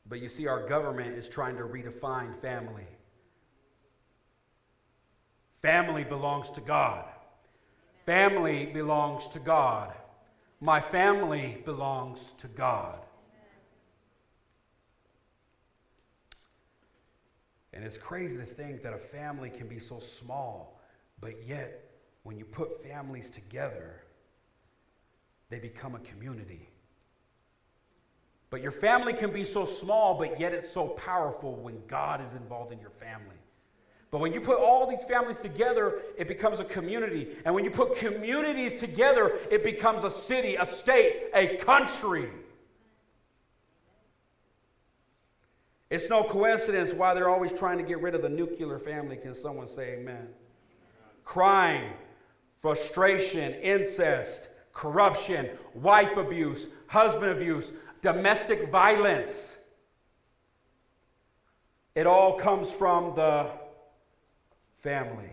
But you see, our government is trying to redefine family. Family belongs to God. Family belongs to God. My family belongs to God. And it's crazy to think that a family can be so small, but yet, when you put families together, they become a community. But your family can be so small, but yet it's so powerful when God is involved in your family. But when you put all these families together, it becomes a community. And when you put communities together, it becomes a city, a state, a country. It's no coincidence why they're always trying to get rid of the nuclear family. Can someone say amen? Amen. Crime, frustration, incest, corruption, wife abuse, husband abuse, domestic violence. It all comes from the family.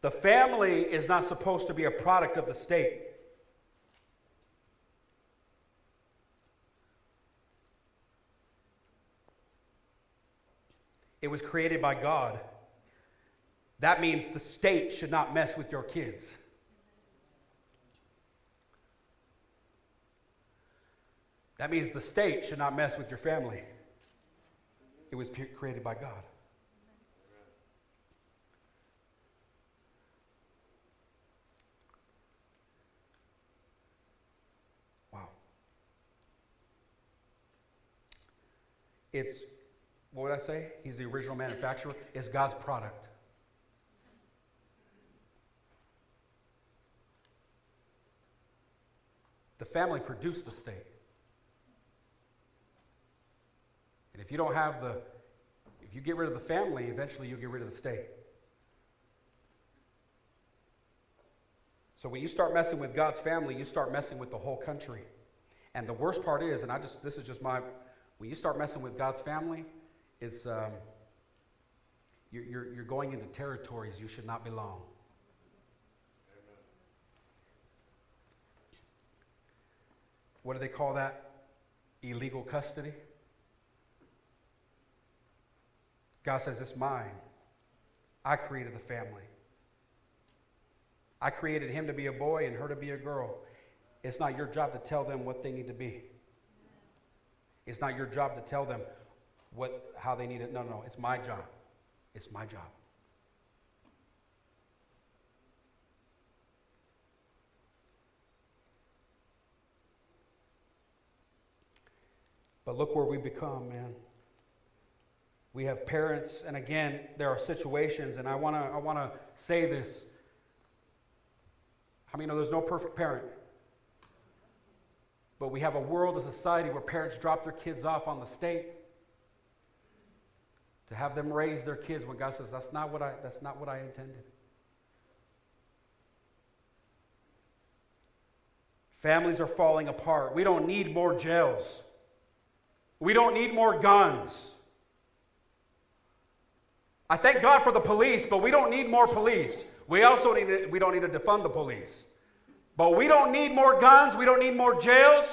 The family is not supposed to be a product of the state. It was created by God. That means the state should not mess with your kids. That means the state should not mess with your family. It was created by God. Wow. It's, what would I say? He's the original manufacturer. It's God's product. The family produced the state. And if you don't have the, if you get rid of the family, eventually you'll get rid of the state. So when you start messing with God's family, you start messing with the whole country. And the worst part is, and this is just my, when you start messing with God's family, it's You're going into territories you should not belong. Amen. What do they call that? Illegal custody? God says, it's mine. I created the family. I created him to be a boy and her to be a girl. It's not your job to tell them what they need to be. It's not your job to tell them how they need it. No, no, it's my job. It's my job. But look where we become, man. We have parents, and again, there are situations, and I wanna say this. I mean, there's no perfect parent. But we have a world, a society where parents drop their kids off on the state to have them raise their kids when God says, that's not what I intended. Families are falling apart. We don't need more jails. We don't need more guns. I thank God for the police, but we don't need more police. We don't need to defund the police. But we don't need more guns. We don't need more jails.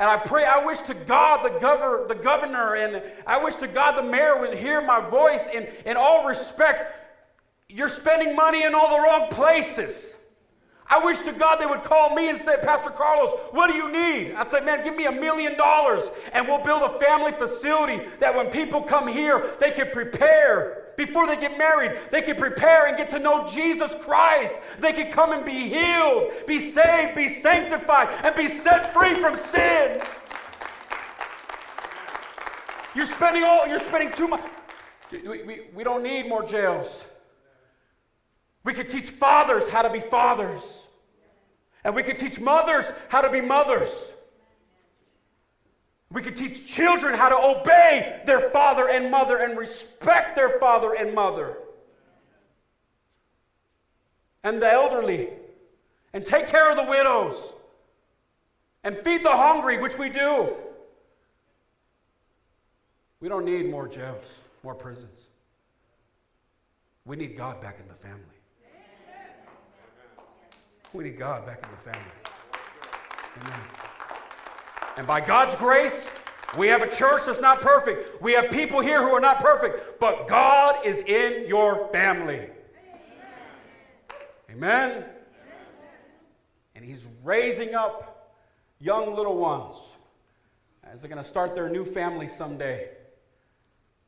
And I wish to God the governor, and I wish to God the mayor would hear my voice in all respect. You're spending money in all the wrong places. I wish to God they would call me and say, Pastor Carlos, what do you need? I'd say, man, give me $1 million, and we'll build a family facility that when people come here, they can prepare. Before they get married, they can prepare and get to know Jesus Christ. They can come and be healed, be saved, be sanctified, and be set free from sin. You're spending too much. We don't need more jails. We could teach fathers how to be fathers. And we could teach mothers how to be mothers. We could teach children how to obey their father and mother and respect their father and mother. And the elderly. And take care of the widows. And feed the hungry, which we do. We don't need more jails, more prisons. We need God back in the family. We need God back in the family. Amen. And by God's grace, we have a church that's not perfect. We have people here who are not perfect, but God is in your family. Amen. Amen. Amen. And he's raising up young little ones as they're going to start their new family someday.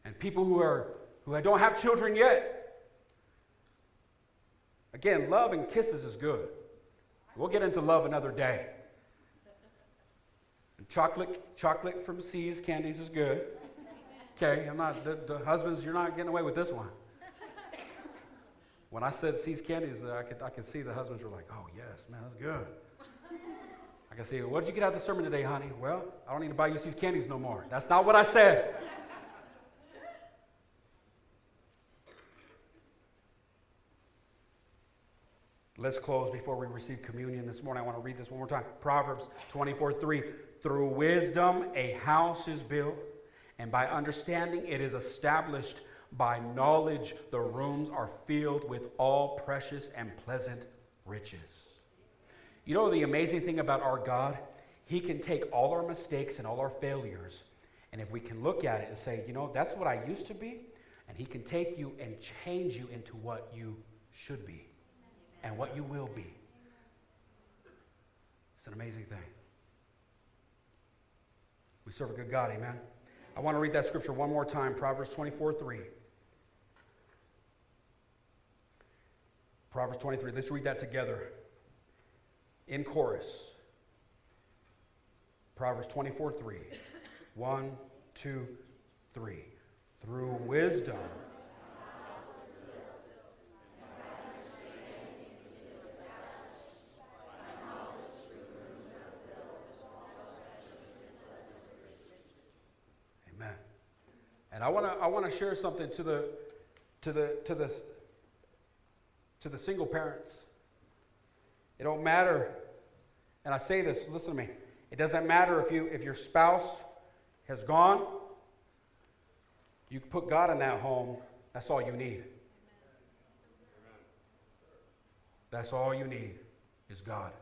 And people who don't have children yet. Again, love and kisses is good. We'll get into love another day. Chocolate from C's candies is good. Okay, I'm not the husbands. You're not getting away with this one. When I said C's candies, I could see the husbands were like, "Oh yes, man, that's good." I can see. What did you get out of the sermon today, honey? Well, I don't need to buy you C's candies no more. That's not what I said. Let's close before we receive communion this morning. I want to read this one more time. Proverbs 24:3. Through wisdom a house is built, and by understanding it is established. By knowledge the rooms are filled with all precious and pleasant riches. You know the amazing thing about our God? He can take all our mistakes and all our failures, and if we can look at it and say, you know, that's what I used to be, and he can take you and change you into what you should be and what you will be. It's an amazing thing. We serve a good God, amen? I want to read that scripture one more time, Proverbs 24:3. Proverbs 23, let's read that together in chorus. Proverbs 24:3. 1, 2, 3. Through wisdom. And I want to share something to the single parents. It don't matter, and I say this, listen to me. It doesn't matter if your spouse has gone. You put God in that home, That's all you need. That's all you need is God.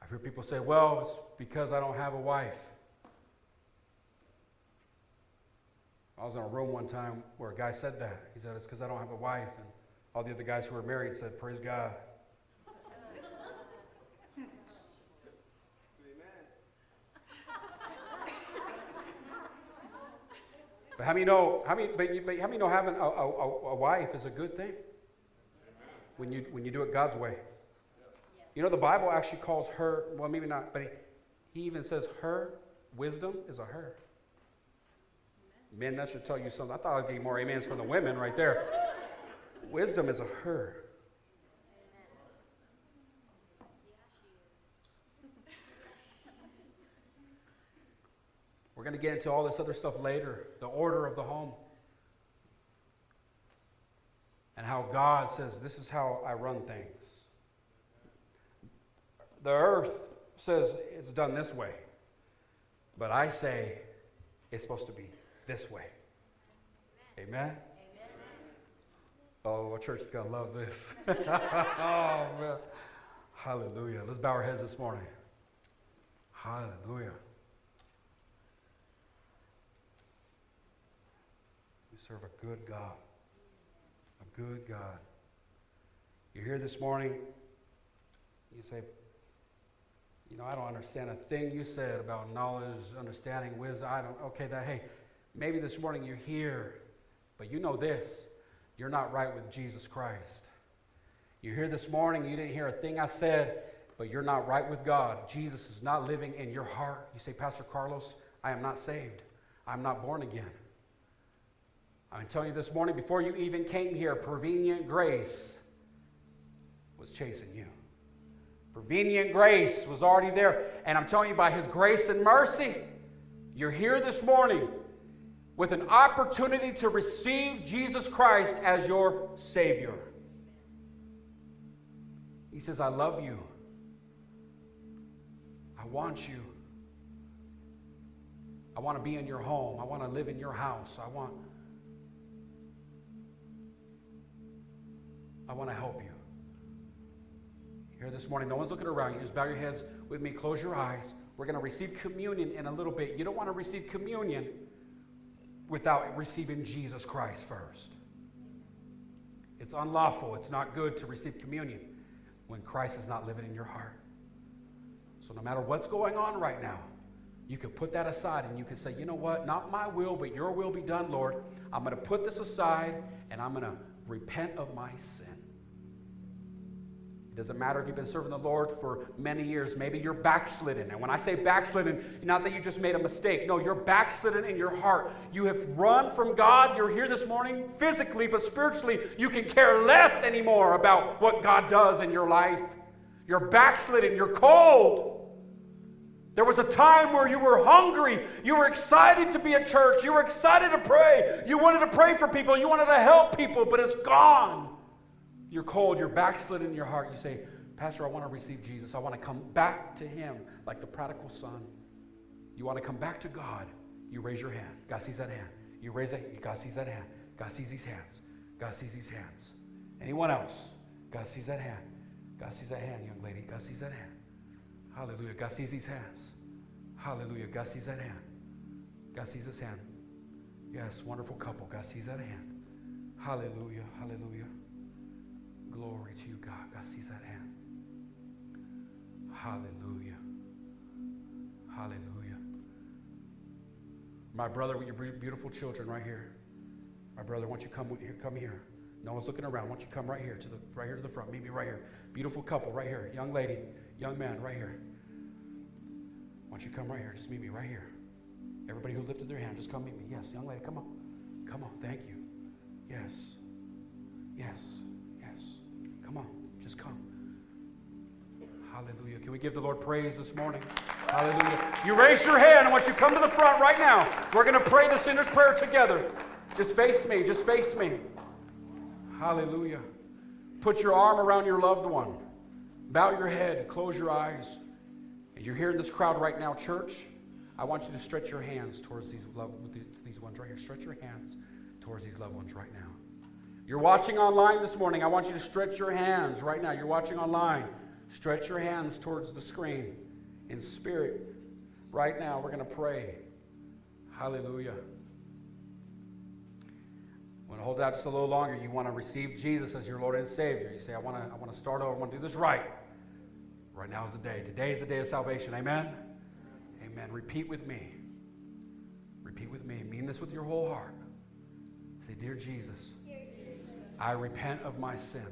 I've heard people say, well, it's because I don't have a wife. I was in a room one time where a guy said that. He said, it's because I don't have a wife. And all the other guys who were married said, praise God. But how many know having a wife is a good thing? When you do it God's way. You know, the Bible actually calls her, well, maybe not, but he even says her wisdom is a her. Men, that should tell you something. I thought I'd get more amens from the women right there. Wisdom is a her. We're going to get into all this other stuff later, the order of the home. And how God says, this is how I run things. The earth says it's done this way. But I say it's supposed to be this way. Amen? Amen. Oh, our church is going to love this. Oh, man. Hallelujah. Let's bow our heads this morning. Hallelujah. Serve a good God. A good God. You're here this morning. You say, you know, I don't understand a thing you said about knowledge, understanding, wisdom. Maybe this morning you're here, but you know this. You're not right with Jesus Christ. You're here this morning, you didn't hear a thing I said, but you're not right with God. Jesus is not living in your heart. You say, Pastor Carlos, I am not saved. I'm not born again. I'm telling you this morning, before you even came here, prevenient grace was chasing you. Prevenient grace was already there. And I'm telling you, by His grace and mercy, you're here this morning with an opportunity to receive Jesus Christ as your Savior. He says, I love you. I want you. I want to be in your home. I want to live in your house. I want to help you. Here this morning, no one's looking around. You just bow your heads with me. Close your eyes. We're going to receive communion in a little bit. You don't want to receive communion without receiving Jesus Christ first. It's unlawful. It's not good to receive communion when Christ is not living in your heart. So no matter what's going on right now, you can put that aside and you can say, you know what? Not my will, but your will be done, Lord. I'm going to put this aside and I'm going to repent of my sin. It doesn't matter if you've been serving the Lord for many years. Maybe you're backslidden. And when I say backslidden, not that you just made a mistake. No, you're backslidden in your heart. You have run from God. You're here this morning physically, but spiritually, you can care less anymore about what God does in your life. You're backslidden. You're cold. There was a time where you were hungry. You were excited to be at church. You were excited to pray. You wanted to pray for people. You wanted to help people, but it's gone. You're cold. You're backslidden in your heart. You say, Pastor, I want to receive Jesus. I want to come back to Him like the prodigal son. You want to come back to God. You raise your hand. God sees that hand. You raise that hand. God sees that hand. God sees these hands. God sees these hands. Anyone else? God sees that hand. God sees that hand, young lady. God sees that hand. Hallelujah. God sees these hands. Hallelujah. God sees that hand. God sees this hand. Yes, wonderful couple. God sees that hand. Hallelujah. Hallelujah. Glory to you, God. God sees that hand. Hallelujah. Hallelujah. My brother, with your beautiful children right here. My brother, why don't you come here. No one's looking around. Why don't you come right here to the front. Meet me right here. Beautiful couple right here. Young lady. Young man, right here. Why don't you come right here? Just meet me right here. Everybody who lifted their hand, just come meet me. Yes, young lady, come on. Come on, thank you. Yes. Yes. Yes. Come on, just come. Hallelujah. Can we give the Lord praise this morning? Hallelujah. You raise your hand, and once you come to the front right now, we're going to pray the sinner's prayer together. Just face me, just face me. Hallelujah. Put your arm around your loved one. Bow your head, close your eyes. And you're here in this crowd right now, church. I want you to stretch your hands towards these ones right here. Stretch your hands towards these loved ones right now. You're watching online this morning. I want you to stretch your hands right now. You're watching online. Stretch your hands towards the screen in spirit. Right now, we're going to pray. Hallelujah. I want to hold out just a little longer. You want to receive Jesus as your Lord and Savior. You say, I want to start over. I want to do this right. Right now is the day. Today is the day of salvation. Amen? Amen. Repeat with me. Repeat with me. Mean this with your whole heart. Say, dear Jesus, I repent of my sin.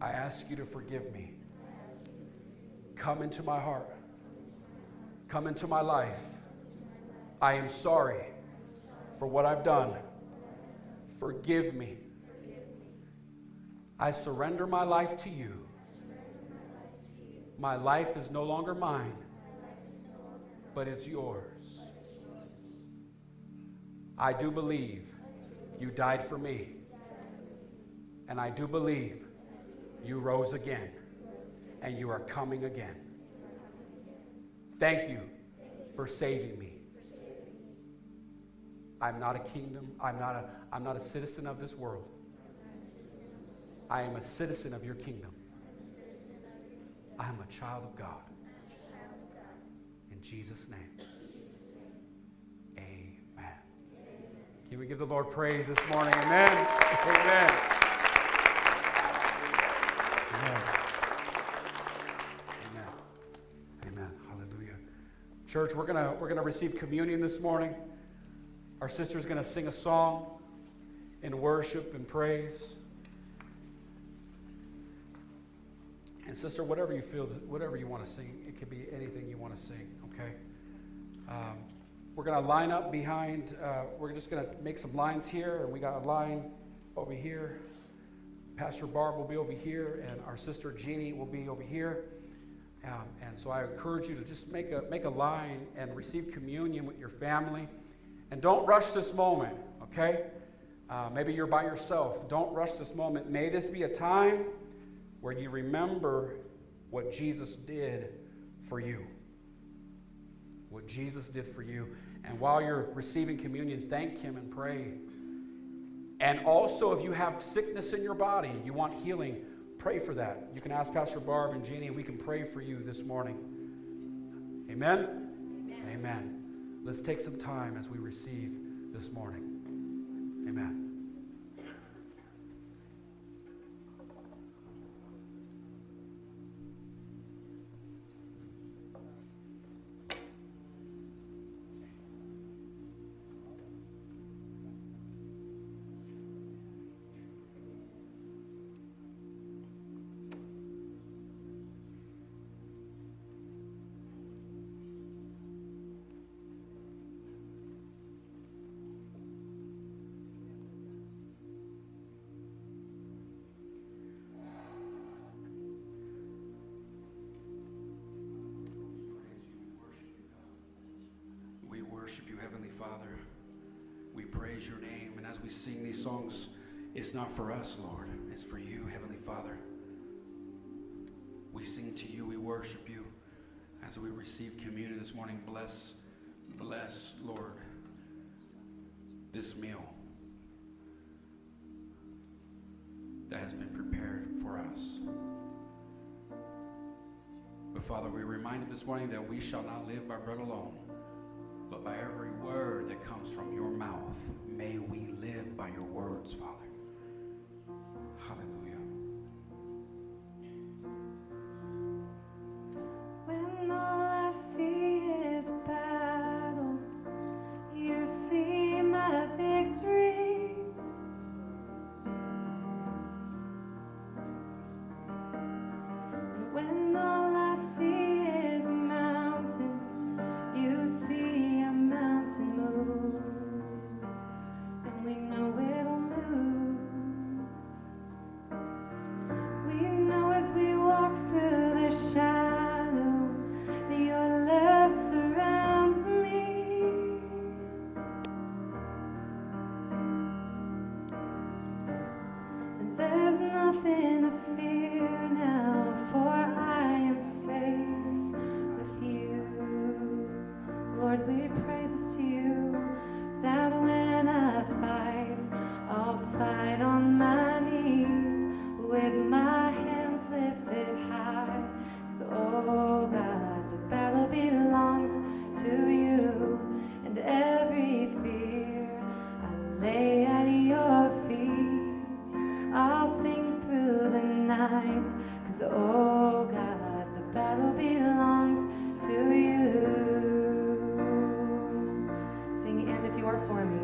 I ask you to forgive me. Come into my heart. Come into my life. I am sorry for what I've done. Forgive me. I surrender my life to you. My life is no longer mine, but it's yours. I do believe you died for me. And I do believe you rose again, and you are coming again. Thank you for saving me. I'm not a citizen of this world. I am a citizen of your kingdom. I am a child of God. In Jesus' name. Amen. Can we give the Lord praise this morning? Amen. Amen. Amen. Amen. Amen. Hallelujah. Church, we're gonna receive communion this morning. Our sister's gonna sing a song in worship and praise. And sister, whatever you feel, whatever you want to sing, it could be anything you want to sing. Okay. We're gonna line up behind. We're just gonna make some lines here, and we got a line over here. Pastor Barb will be over here, and our sister Jeannie will be over here. And so I encourage you to just make a line and receive communion with your family. And don't rush this moment, okay? Maybe you're by yourself. Don't rush this moment. May this be a time where you remember what Jesus did for you. What Jesus did for you. And while you're receiving communion, thank him and pray. And also, if you have sickness in your body, you want healing, pray for that. You can ask Pastor Barb and Jeannie, and we can pray for you this morning. Amen? Amen. Amen. Let's take some time as we receive this morning. Amen. Worship you, Heavenly Father. We praise your name, and as we sing these songs, it's not for us, Lord, it's for you, Heavenly Father. We sing to you, we worship you as we receive communion this morning. Bless, Lord, this meal that has been prepared for us. But Father, we're reminded this morning that we shall not live by bread alone, but by every word that comes from your mouth. May we live by your words, Father. Hallelujah. When all I see is the battle, you see my victory. When all I see is the mountain, you see moved, and we know it'll move. We know as we walk through the shadow that your love we pray this to you, that when I fight, I'll fight on my knees with my hands lifted high. 'Cause, oh God, the battle belongs to you, and every fear I lay at your feet. I'll sing through the night, 'cause, oh God, the battle belongs to you. Sing, and if you are for me.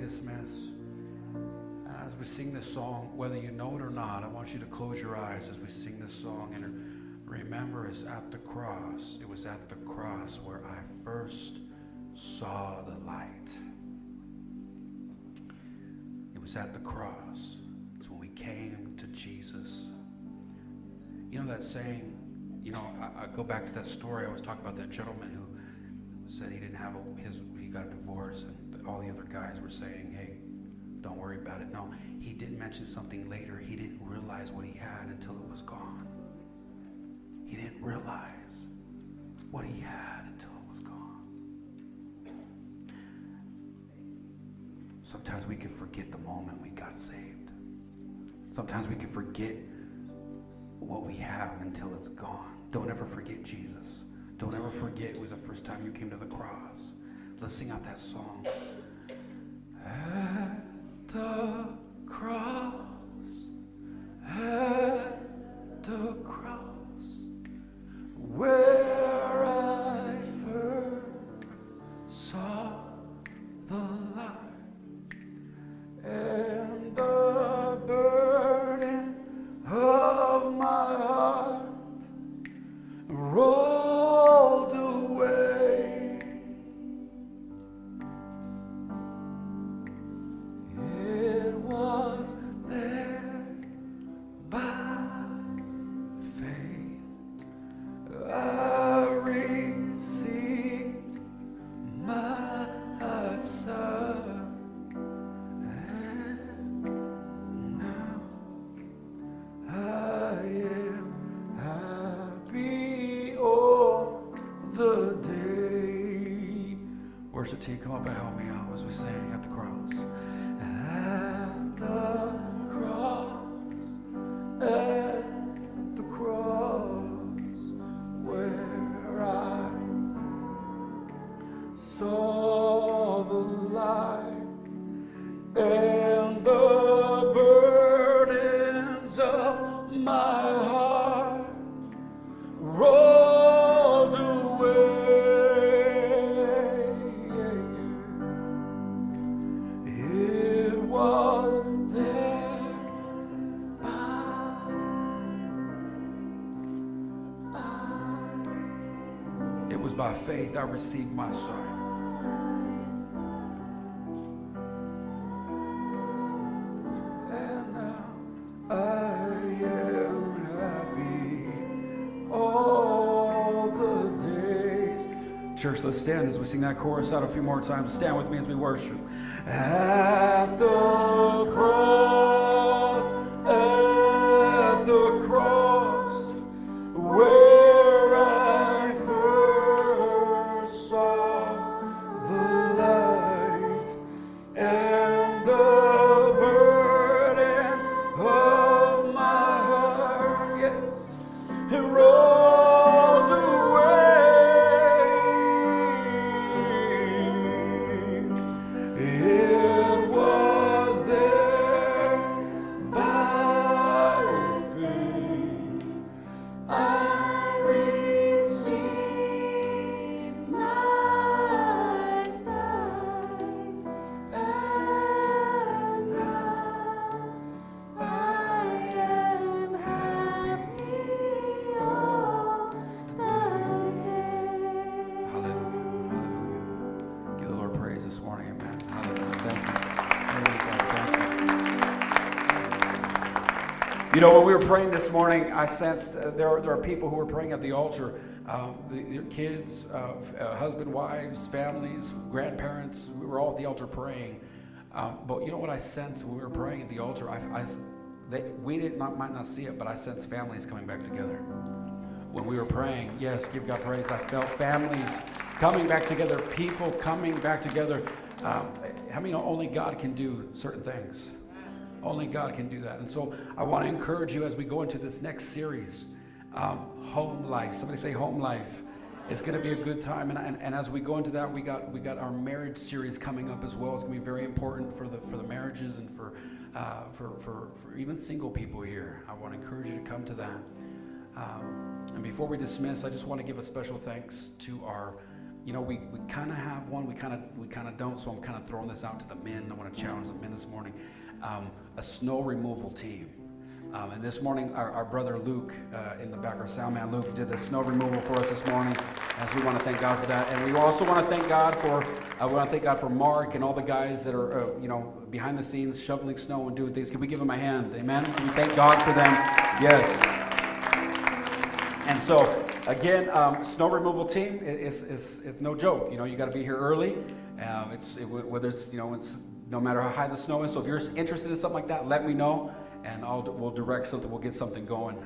Dismiss. As we sing this song, whether you know it or not, I want you to close your eyes as we sing this song and remember it's at the cross. It was at the cross where I first saw the light. It was at the cross. It's when we came to Jesus. You know that saying, you know, I go back to that story I was talking about, that gentleman who said he didn't have he got divorced, and all the other guys were saying, hey, don't worry about it. No, he did mention something later. He didn't realize what he had until it was gone. He didn't realize what he had until it was gone. Sometimes we can forget the moment we got saved. Sometimes we can forget what we have until it's gone. Don't ever forget Jesus. Don't ever forget it was the first time you came to the cross. Let's sing out that song. At the cross, at the cross, where I first saw the light and the burden of my heart rolled away. Was there by faith I received my sight, and now I am happy all the day. Worship team, come up and help me out as we sing at the cross. At the cross where I saw the light and the burdens of my heart rolled away. It was there. By faith, I received my sight. And now I am happy all the days. Church, let's stand as we sing that chorus out a few more times. Stand with me as we worship. At the cross, at the cross, where you know, when we were praying this morning, I sensed there are people who were praying at the altar, their kids, husband, wives, families, grandparents. We were all at the altar praying. But you know what I sensed when we were praying at the altar? We might not see it, but I sensed families coming back together. When we were praying, yes, give God praise, I felt families coming back together, people coming back together. How many know only God can do certain things? Only God can do that. And so I want to encourage you as we go into this next series, home life. Somebody say home life. It's going to be a good time. And as we go into that, we got our marriage series coming up as well. It's going to be very important for the marriages and for even single people here. I want to encourage you to come to that. And before we dismiss, I just want to give a special thanks to our, you know, we kind of have one, we kind of don't. So I'm kind of throwing this out to the men. I want to challenge the men this morning. A snow removal team. And this morning, our brother Luke in the back, our sound man Luke, did the snow removal for us this morning. As we want to thank God for that, and we also want to thank God for Mark and all the guys that are behind the scenes shoveling snow and doing things. Can we give them a hand? Amen. Can we thank God for them? Yes. And so. Again, snow removal team is no joke. You know, you got to be here early. It's no matter how high the snow is. So if you're interested in something like that, let me know, and we'll direct something. We'll get something going.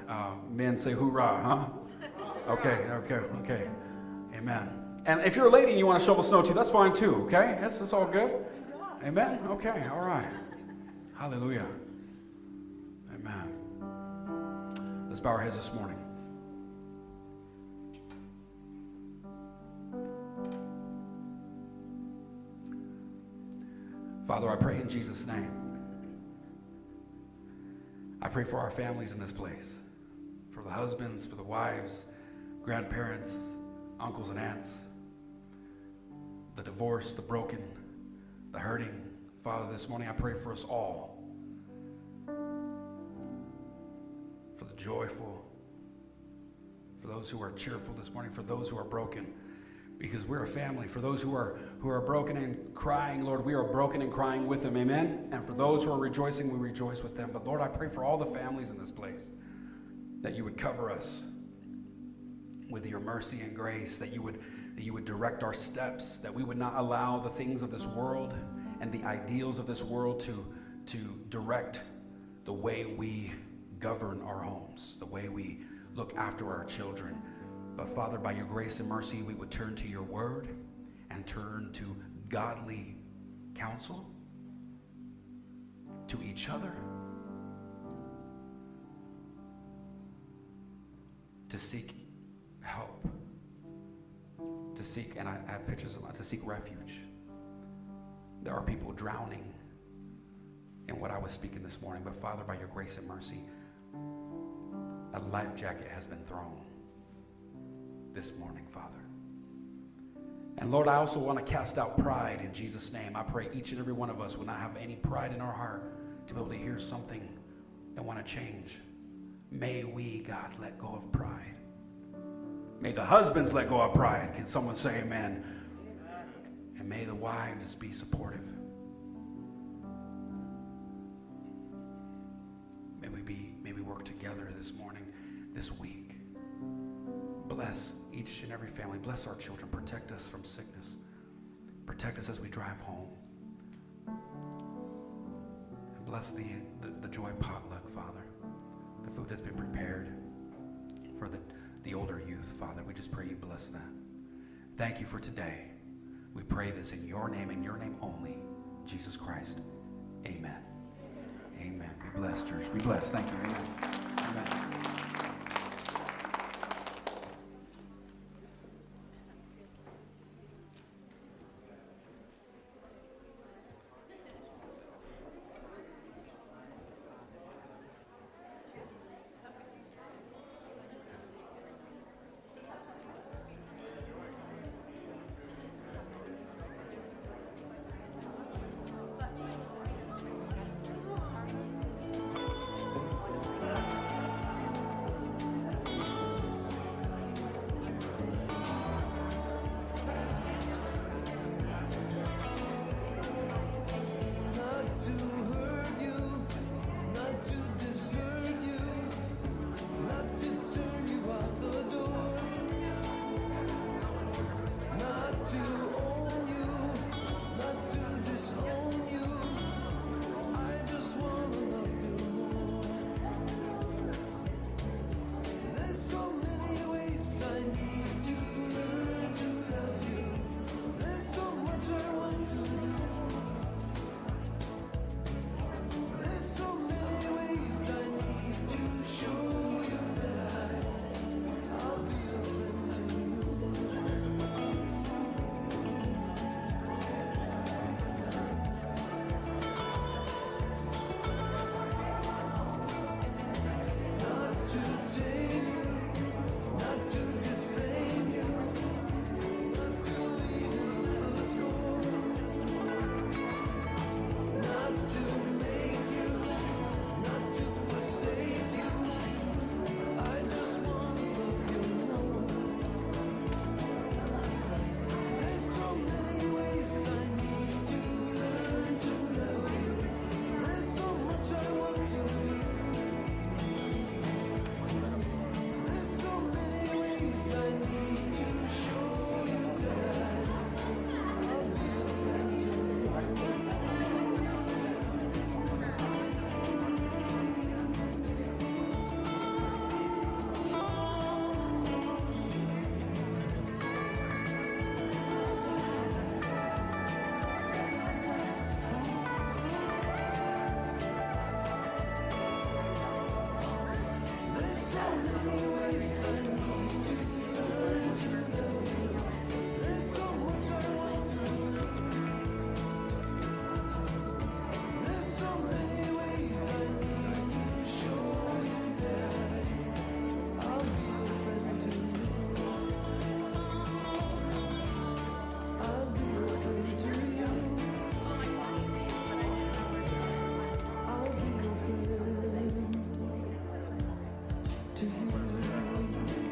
Men say hoorah, huh? Okay, amen. And if you're a lady and you want to shovel snow too, that's fine too. Okay, that's all good. Amen. Okay, all right. Hallelujah. Amen. Let's bow our heads this morning. Father, I pray in Jesus' name. I pray for our families in this place, for the husbands, for the wives, grandparents, uncles and aunts, the divorced, the broken, the hurting. Father, this morning I pray for us all, for the joyful, for those who are cheerful this morning, for those who are broken. Because we're a family. For those who are broken and crying, Lord, we are broken and crying with them. Amen? And for those who are rejoicing, we rejoice with them. But Lord, I pray for all the families in this place that you would cover us with your mercy and grace, that you would direct our steps, that we would not allow the things of this world and the ideals of this world to direct the way we govern our homes, the way we look after our children. But Father, by your grace and mercy, we would turn to your word and turn to godly counsel, to each other, to seek help, to seek refuge. There are people drowning in what I was speaking this morning, but Father, by your grace and mercy, a life jacket has been thrown this morning, Father. And Lord, I also want to cast out pride in Jesus' name. I pray each and every one of us will not have any pride in our heart to be able to hear something and want to change. May we, God, let go of pride. May the husbands let go of pride. Can someone say amen? Amen. And may the wives be supportive. May we work together this morning, this week. Bless each and every family. Bless our children. Protect us from sickness. Protect us as we drive home. And bless the joy potluck, Father. The food that's been prepared for the older youth, Father. We just pray you bless that. Thank you for today. We pray this in your name and your name only, Jesus Christ. Amen. Amen. Be blessed, church. Be blessed. Thank you. Amen. Amen.